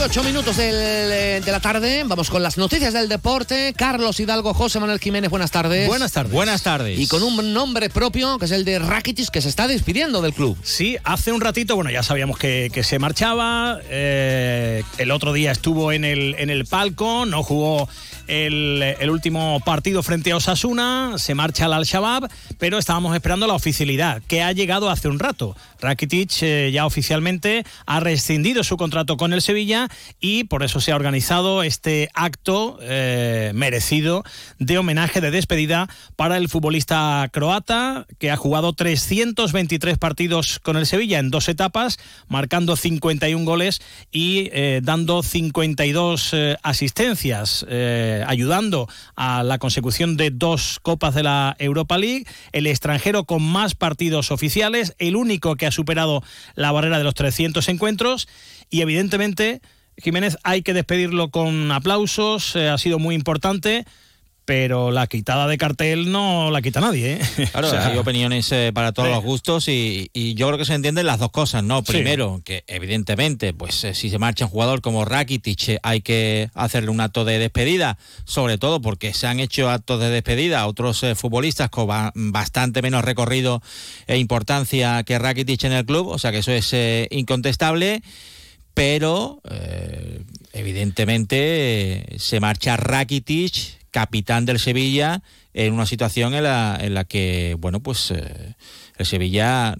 Ocho minutos de la tarde, vamos con las noticias del deporte. Carlos Hidalgo, José Manuel Jiménez, buenas tardes. Buenas tardes. Buenas tardes. Y con un nombre propio, que es el de Rakitic, que se está despidiendo del club. Sí, hace un ratito, bueno, ya sabíamos que se marchaba, el otro día estuvo en el palco, no jugó el último partido frente a Osasuna, se marcha al Al-Shabaab, pero estábamos esperando la oficialidad, que ha llegado hace un rato. Rakitic ya oficialmente ha rescindido su contrato con el Sevilla y por eso se ha organizado este acto merecido de homenaje, de despedida para el futbolista croata, que ha jugado 323 partidos con el Sevilla en dos etapas, marcando 51 goles y dando 52 asistencias, ayudando a la consecución de dos copas de la Europa League, el extranjero con más partidos oficiales, el único que ha superado la barrera de los 300 encuentros y evidentemente, Jiménez, hay que despedirlo con aplausos, ha sido muy importante. Pero la quitada de cartel no la quita nadie, ¿eh? Claro, o sea, hay opiniones para todos los gustos y yo creo que se entienden las dos cosas, ¿no? Primero, que evidentemente, pues si se marcha un jugador como Rakitic hay que hacerle un acto de despedida, sobre todo porque se han hecho actos de despedida a otros futbolistas con bastante menos recorrido e importancia que Rakitic en el club, o sea que eso es incontestable, pero evidentemente se marcha Rakitic, capitán del Sevilla, en una situación en la que, bueno, pues el Sevilla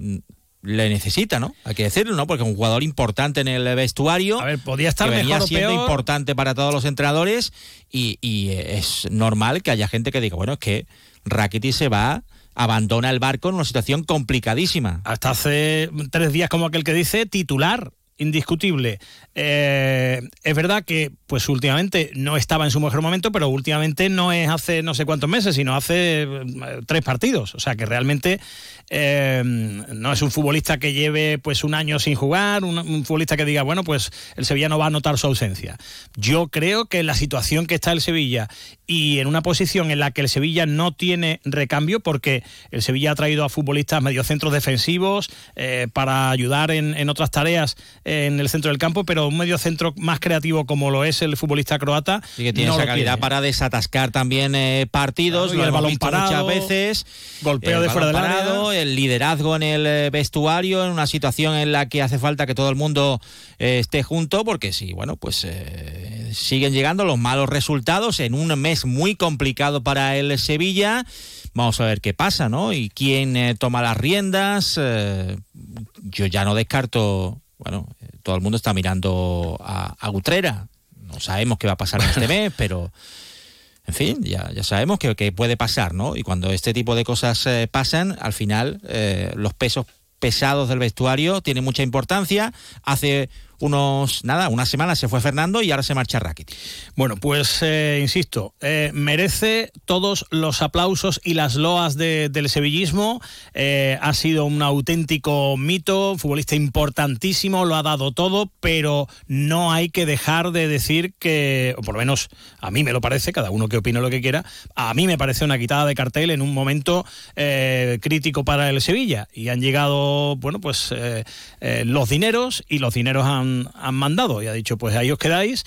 le necesita, ¿no? Hay que decirlo, ¿no? Porque es un jugador importante en el vestuario. A ver, podía estar que venía mejor siendo o peor, importante para todos los entrenadores y es normal que haya gente que diga, bueno, es que Rakitic se va, abandona el barco en una situación complicadísima. Hasta hace 3 días, como aquel que dice, titular indiscutible. Es verdad que pues últimamente no estaba en su mejor momento, pero últimamente no es hace no sé cuántos meses, sino hace 3 partidos. O sea que realmente no es un futbolista que lleve pues 1 año sin jugar, un futbolista que diga, bueno, pues el Sevilla no va a notar su ausencia. Yo creo que la situación que está el Sevilla y en una posición en la que el Sevilla no tiene recambio, porque el Sevilla ha traído a futbolistas mediocentros defensivos para ayudar en otras tareas en el centro del campo, pero un mediocentro más creativo como lo es el futbolista croata y que tiene no esa calidad tiene para desatascar también partidos, claro, y el balón parado muchas veces, golpeo de fuera del área, el liderazgo en el vestuario, en una situación en la que hace falta que todo el mundo esté junto, porque sí, bueno, pues siguen llegando los malos resultados en un mes muy complicado para el Sevilla. Vamos a ver qué pasa, ¿no? Y quién toma las riendas. Yo ya no descarto, bueno, todo el mundo está mirando a Utrera. No sabemos qué va a pasar en este mes, pero en fin, ya sabemos que puede pasar, ¿no? Y cuando este tipo de cosas pasan, al final los pesos pesados del vestuario tienen mucha importancia. Hace una semana se fue Fernando y ahora se marcha Rakitic. Bueno, pues insisto, merece todos los aplausos y las loas del sevillismo. Ha sido un auténtico mito, futbolista importantísimo, lo ha dado todo, pero no hay que dejar de decir que, o por lo menos a mí me lo parece, cada uno que opine lo que quiera, a mí me parece una quitada de cartel en un momento crítico para el Sevilla. Y han llegado, bueno, pues los dineros, y los dineros han mandado y ha dicho, pues ahí os quedáis.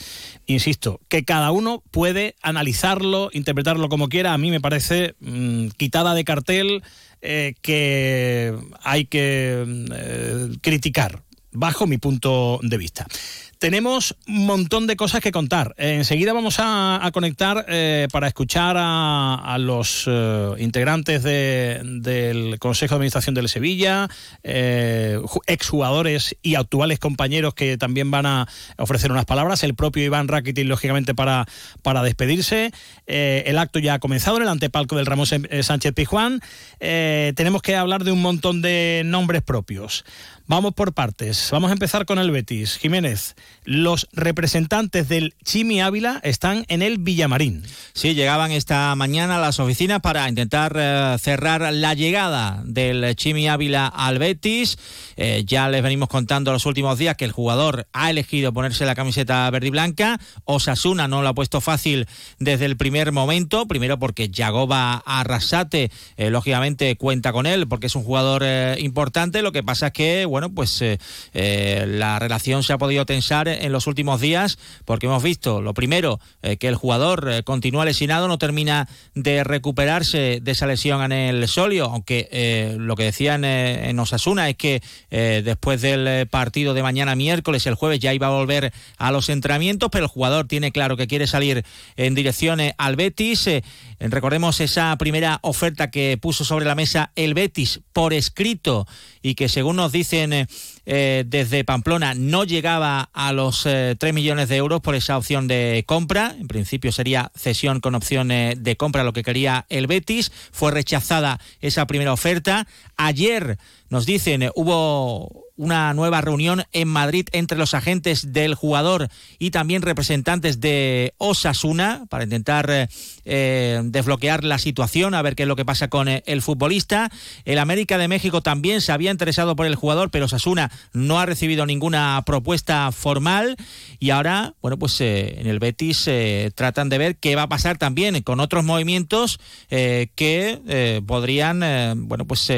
Insisto, que cada uno puede analizarlo, interpretarlo como quiera. A mí me parece quitada de cartel que hay que criticar, bajo mi punto de vista. Tenemos un montón de cosas que contar. Enseguida vamos a conectar para escuchar a los integrantes del Consejo de Administración del Sevilla, exjugadores y actuales compañeros que también van a ofrecer unas palabras. El propio Iván Rakitic, lógicamente, para despedirse. El acto ya ha comenzado en el antepalco del Ramón Sánchez Pizjuán. Tenemos que hablar de un montón de nombres propios. Vamos por partes. Vamos a empezar con el Betis. Jiménez, los representantes del Chimi Ávila están en el Villamarín. Sí, llegaban esta mañana a las oficinas para intentar cerrar la llegada del Chimi Ávila al Betis. Ya les venimos contando los últimos días que el jugador ha elegido ponerse la camiseta verde y blanca. Osasuna no lo ha puesto fácil desde el primer momento. Primero porque Yagoba Arrasate, lógicamente, cuenta con él porque es un jugador importante. Lo que pasa es que, bueno, pues la relación se ha podido tensar analizar en los últimos días, porque hemos visto, lo primero, que el jugador continúa lesionado, no termina de recuperarse de esa lesión en el solio, aunque lo que decían en Osasuna es que después del partido de mañana miércoles, el jueves, ya iba a volver a los entrenamientos, pero el jugador tiene claro que quiere salir en dirección al Betis. Recordemos esa primera oferta que puso sobre la mesa el Betis por escrito y que, según nos dicen desde Pamplona, no llegaba a los 3 millones de euros por esa opción de compra. En principio sería cesión con opción de compra lo que quería el Betis. Fue rechazada esa primera oferta. Ayer, nos dicen, hubo una nueva reunión en Madrid entre los agentes del jugador y también representantes de Osasuna para intentar desbloquear la situación, a ver qué es lo que pasa con el futbolista. El América de México también se había interesado por el jugador, pero Osasuna no ha recibido ninguna propuesta formal, y ahora, bueno, pues en el Betis tratan de ver qué va a pasar también con otros movimientos que podrían bueno, pues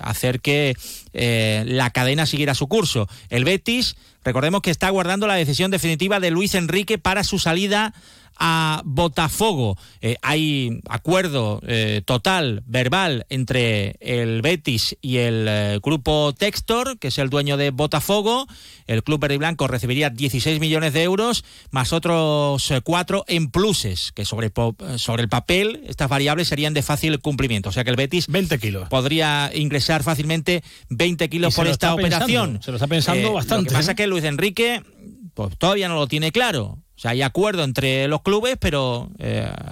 hacer que la cadena siguiera su curso. El Betis, recordemos que está aguardando la decisión definitiva de Luis Enrique para su salida a Botafogo. Hay acuerdo total, verbal, entre el Betis y el grupo Textor, que es el dueño de Botafogo. El club verde y blanco recibiría 16 millones de euros, más otros 4 en pluses, que sobre el papel estas variables serían de fácil cumplimiento. O sea que el Betis 20 kilos. Podría ingresar fácilmente 20 kilos por esta operación. Se lo está pensando bastante. Lo que pasa es que Luis Enrique pues todavía no lo tiene claro. O sea, hay acuerdo entre los clubes, pero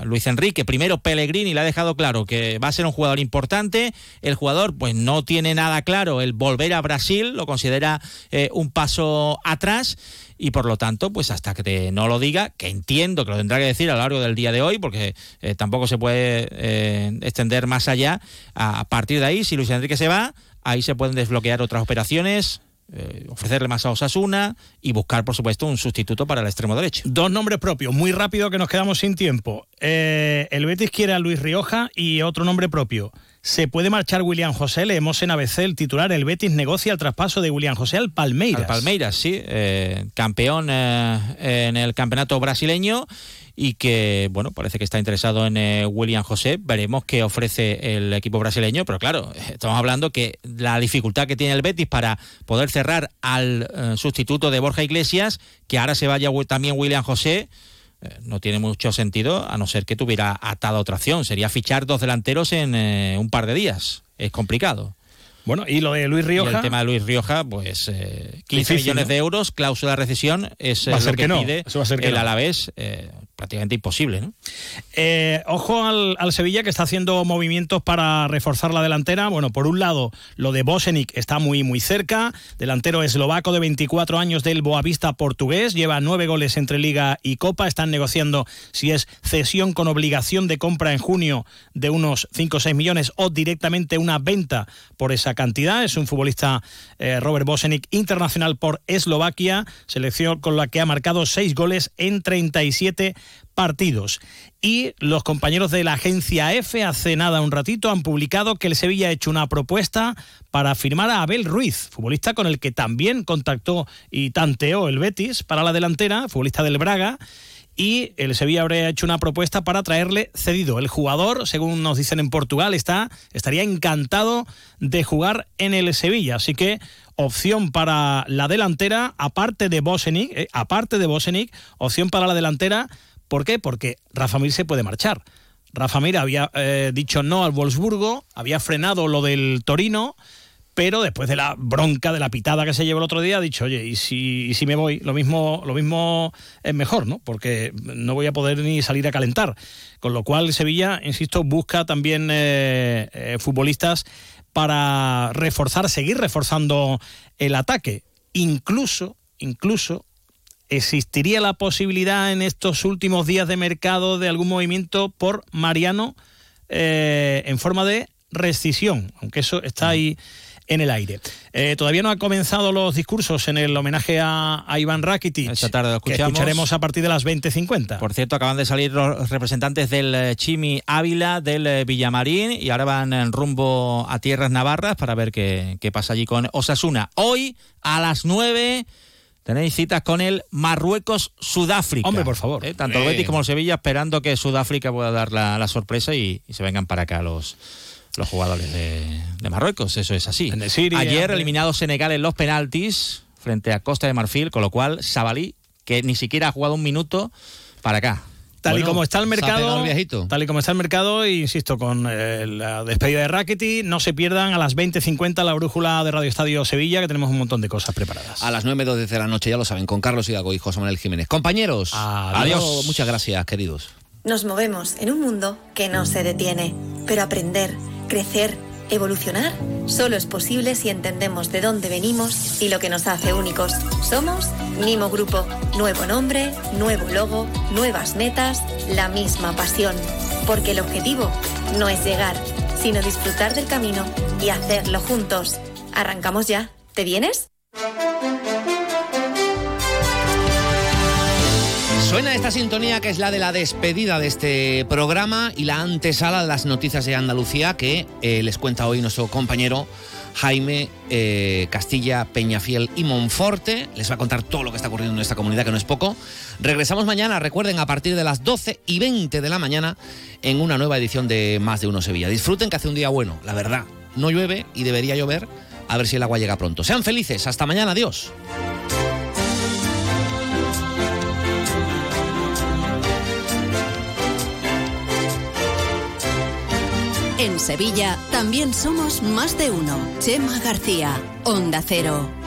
Luis Enrique, primero Pellegrini, le ha dejado claro que va a ser un jugador importante. El jugador pues no tiene nada claro el volver a Brasil, lo considera un paso atrás. Y por lo tanto, pues hasta que no lo diga, que entiendo que lo tendrá que decir a lo largo del día de hoy, porque tampoco se puede extender más allá. A partir de ahí, si Luis Enrique se va, ahí se pueden desbloquear otras operaciones, ofrecerle más a Osasuna y buscar, por supuesto, un sustituto para el extremo derecho. Dos nombres propios, muy rápido, que nos quedamos sin tiempo. El Betis quiere a Luis Rioja y otro nombre propio. ¿Se puede marchar William José? Leemos en ABC el titular: el Betis negocia el traspaso de William José al Palmeiras. Al Palmeiras, sí, campeón en el campeonato brasileño, y que, bueno, parece que está interesado en William José. Veremos qué ofrece el equipo brasileño, pero claro, estamos hablando que la dificultad que tiene el Betis para poder cerrar al sustituto de Borja Iglesias, que ahora se vaya también William José, no tiene mucho sentido, a no ser que tuviera atada otra opción. Sería fichar dos delanteros en un par de días. Es complicado. Bueno, y lo de Luis Rioja. Y el tema de Luis Rioja, pues 15 difícil, millones, ¿no?, de euros, cláusula de rescisión, es lo que no pide el no. Alavés. Prácticamente imposible, ¿no? Ojo al Sevilla, que está haciendo movimientos para reforzar la delantera. Bueno, por un lado, lo de Boženík está muy, muy cerca. Delantero eslovaco de 24 años del Boavista portugués. Lleva 9 goles entre Liga y Copa. Están negociando si es cesión con obligación de compra en junio de unos 5 o 6 millones o directamente una venta por esa cantidad. Es un futbolista, Robert Boženík, internacional por Eslovaquia. Selección con la que ha marcado 6 goles en 37 partidos. Y los compañeros de la agencia EFE hace nada un ratito han publicado que el Sevilla ha hecho una propuesta para firmar a Abel Ruiz, futbolista con el que también contactó y tanteó el Betis para la delantera, futbolista del Braga, y el Sevilla habría hecho una propuesta para traerle cedido. El jugador, según nos dicen en Portugal, estaría encantado de jugar en el Sevilla, así que opción para la delantera, aparte de Boženík, opción para la delantera. ¿Por qué? Porque Rafa Mir se puede marchar. Rafa Mir había dicho no al Wolfsburgo, había frenado lo del Torino, pero después de la bronca, de la pitada que se llevó el otro día, ha dicho, oye, ¿y si me voy? Lo mismo es mejor, ¿no? Porque no voy a poder ni salir a calentar. Con lo cual Sevilla, insisto, busca también futbolistas para seguir reforzando el ataque. Incluso ¿existiría la posibilidad en estos últimos días de mercado de algún movimiento por Mariano en forma de rescisión? Aunque eso está ahí en el aire. Todavía no han comenzado los discursos en el homenaje a Iván Rakitic. Esta tarde lo escucharemos a partir de las 20:50. Por cierto, acaban de salir los representantes del Chimi Ávila, del Villamarín, y ahora van en rumbo a tierras navarras para ver qué pasa allí con Osasuna. Hoy, a las 9... Tenéis citas con el Marruecos-Sudáfrica. Hombre, por favor. Tanto el Betis como el Sevilla esperando que Sudáfrica pueda dar la sorpresa y se vengan para acá los jugadores de Marruecos. Eso es así. Ayer eliminado Senegal en los penaltis frente a Costa de Marfil, con lo cual Sabalí, que ni siquiera ha jugado un minuto, para acá. Tal y como está el mercado, insisto, con la despedida de Rakitic, no se pierdan a las 20:50 la brújula de Radio Estadio Sevilla, que tenemos un montón de cosas preparadas. A las 9:12 de la noche, ya lo saben, con Carlos Hidalgo y José Manuel Jiménez. Compañeros, adiós. Muchas gracias, queridos. Nos movemos en un mundo que no se detiene, pero aprender, crecer, evolucionar, solo es posible si entendemos de dónde venimos y lo que nos hace únicos. Somos Nimo Grupo. Nuevo nombre, nuevo logo, nuevas metas, la misma pasión. Porque el objetivo no es llegar, sino disfrutar del camino y hacerlo juntos. Arrancamos ya. ¿Te vienes? Suena esta sintonía, que es la de la despedida de este programa y la antesala de las noticias de Andalucía que les cuenta hoy nuestro compañero Jaime Castilla, Peñafiel y Monforte. Les va a contar todo lo que está ocurriendo en nuestra comunidad, que no es poco. Regresamos mañana, recuerden, a partir de las 12:20 de la mañana, en una nueva edición de Más de Uno Sevilla. Disfruten, que hace un día bueno, la verdad. No llueve y debería llover, a ver si el agua llega pronto. Sean felices, hasta mañana, adiós. En Sevilla también somos Más de Uno. Chema García, Onda Cero.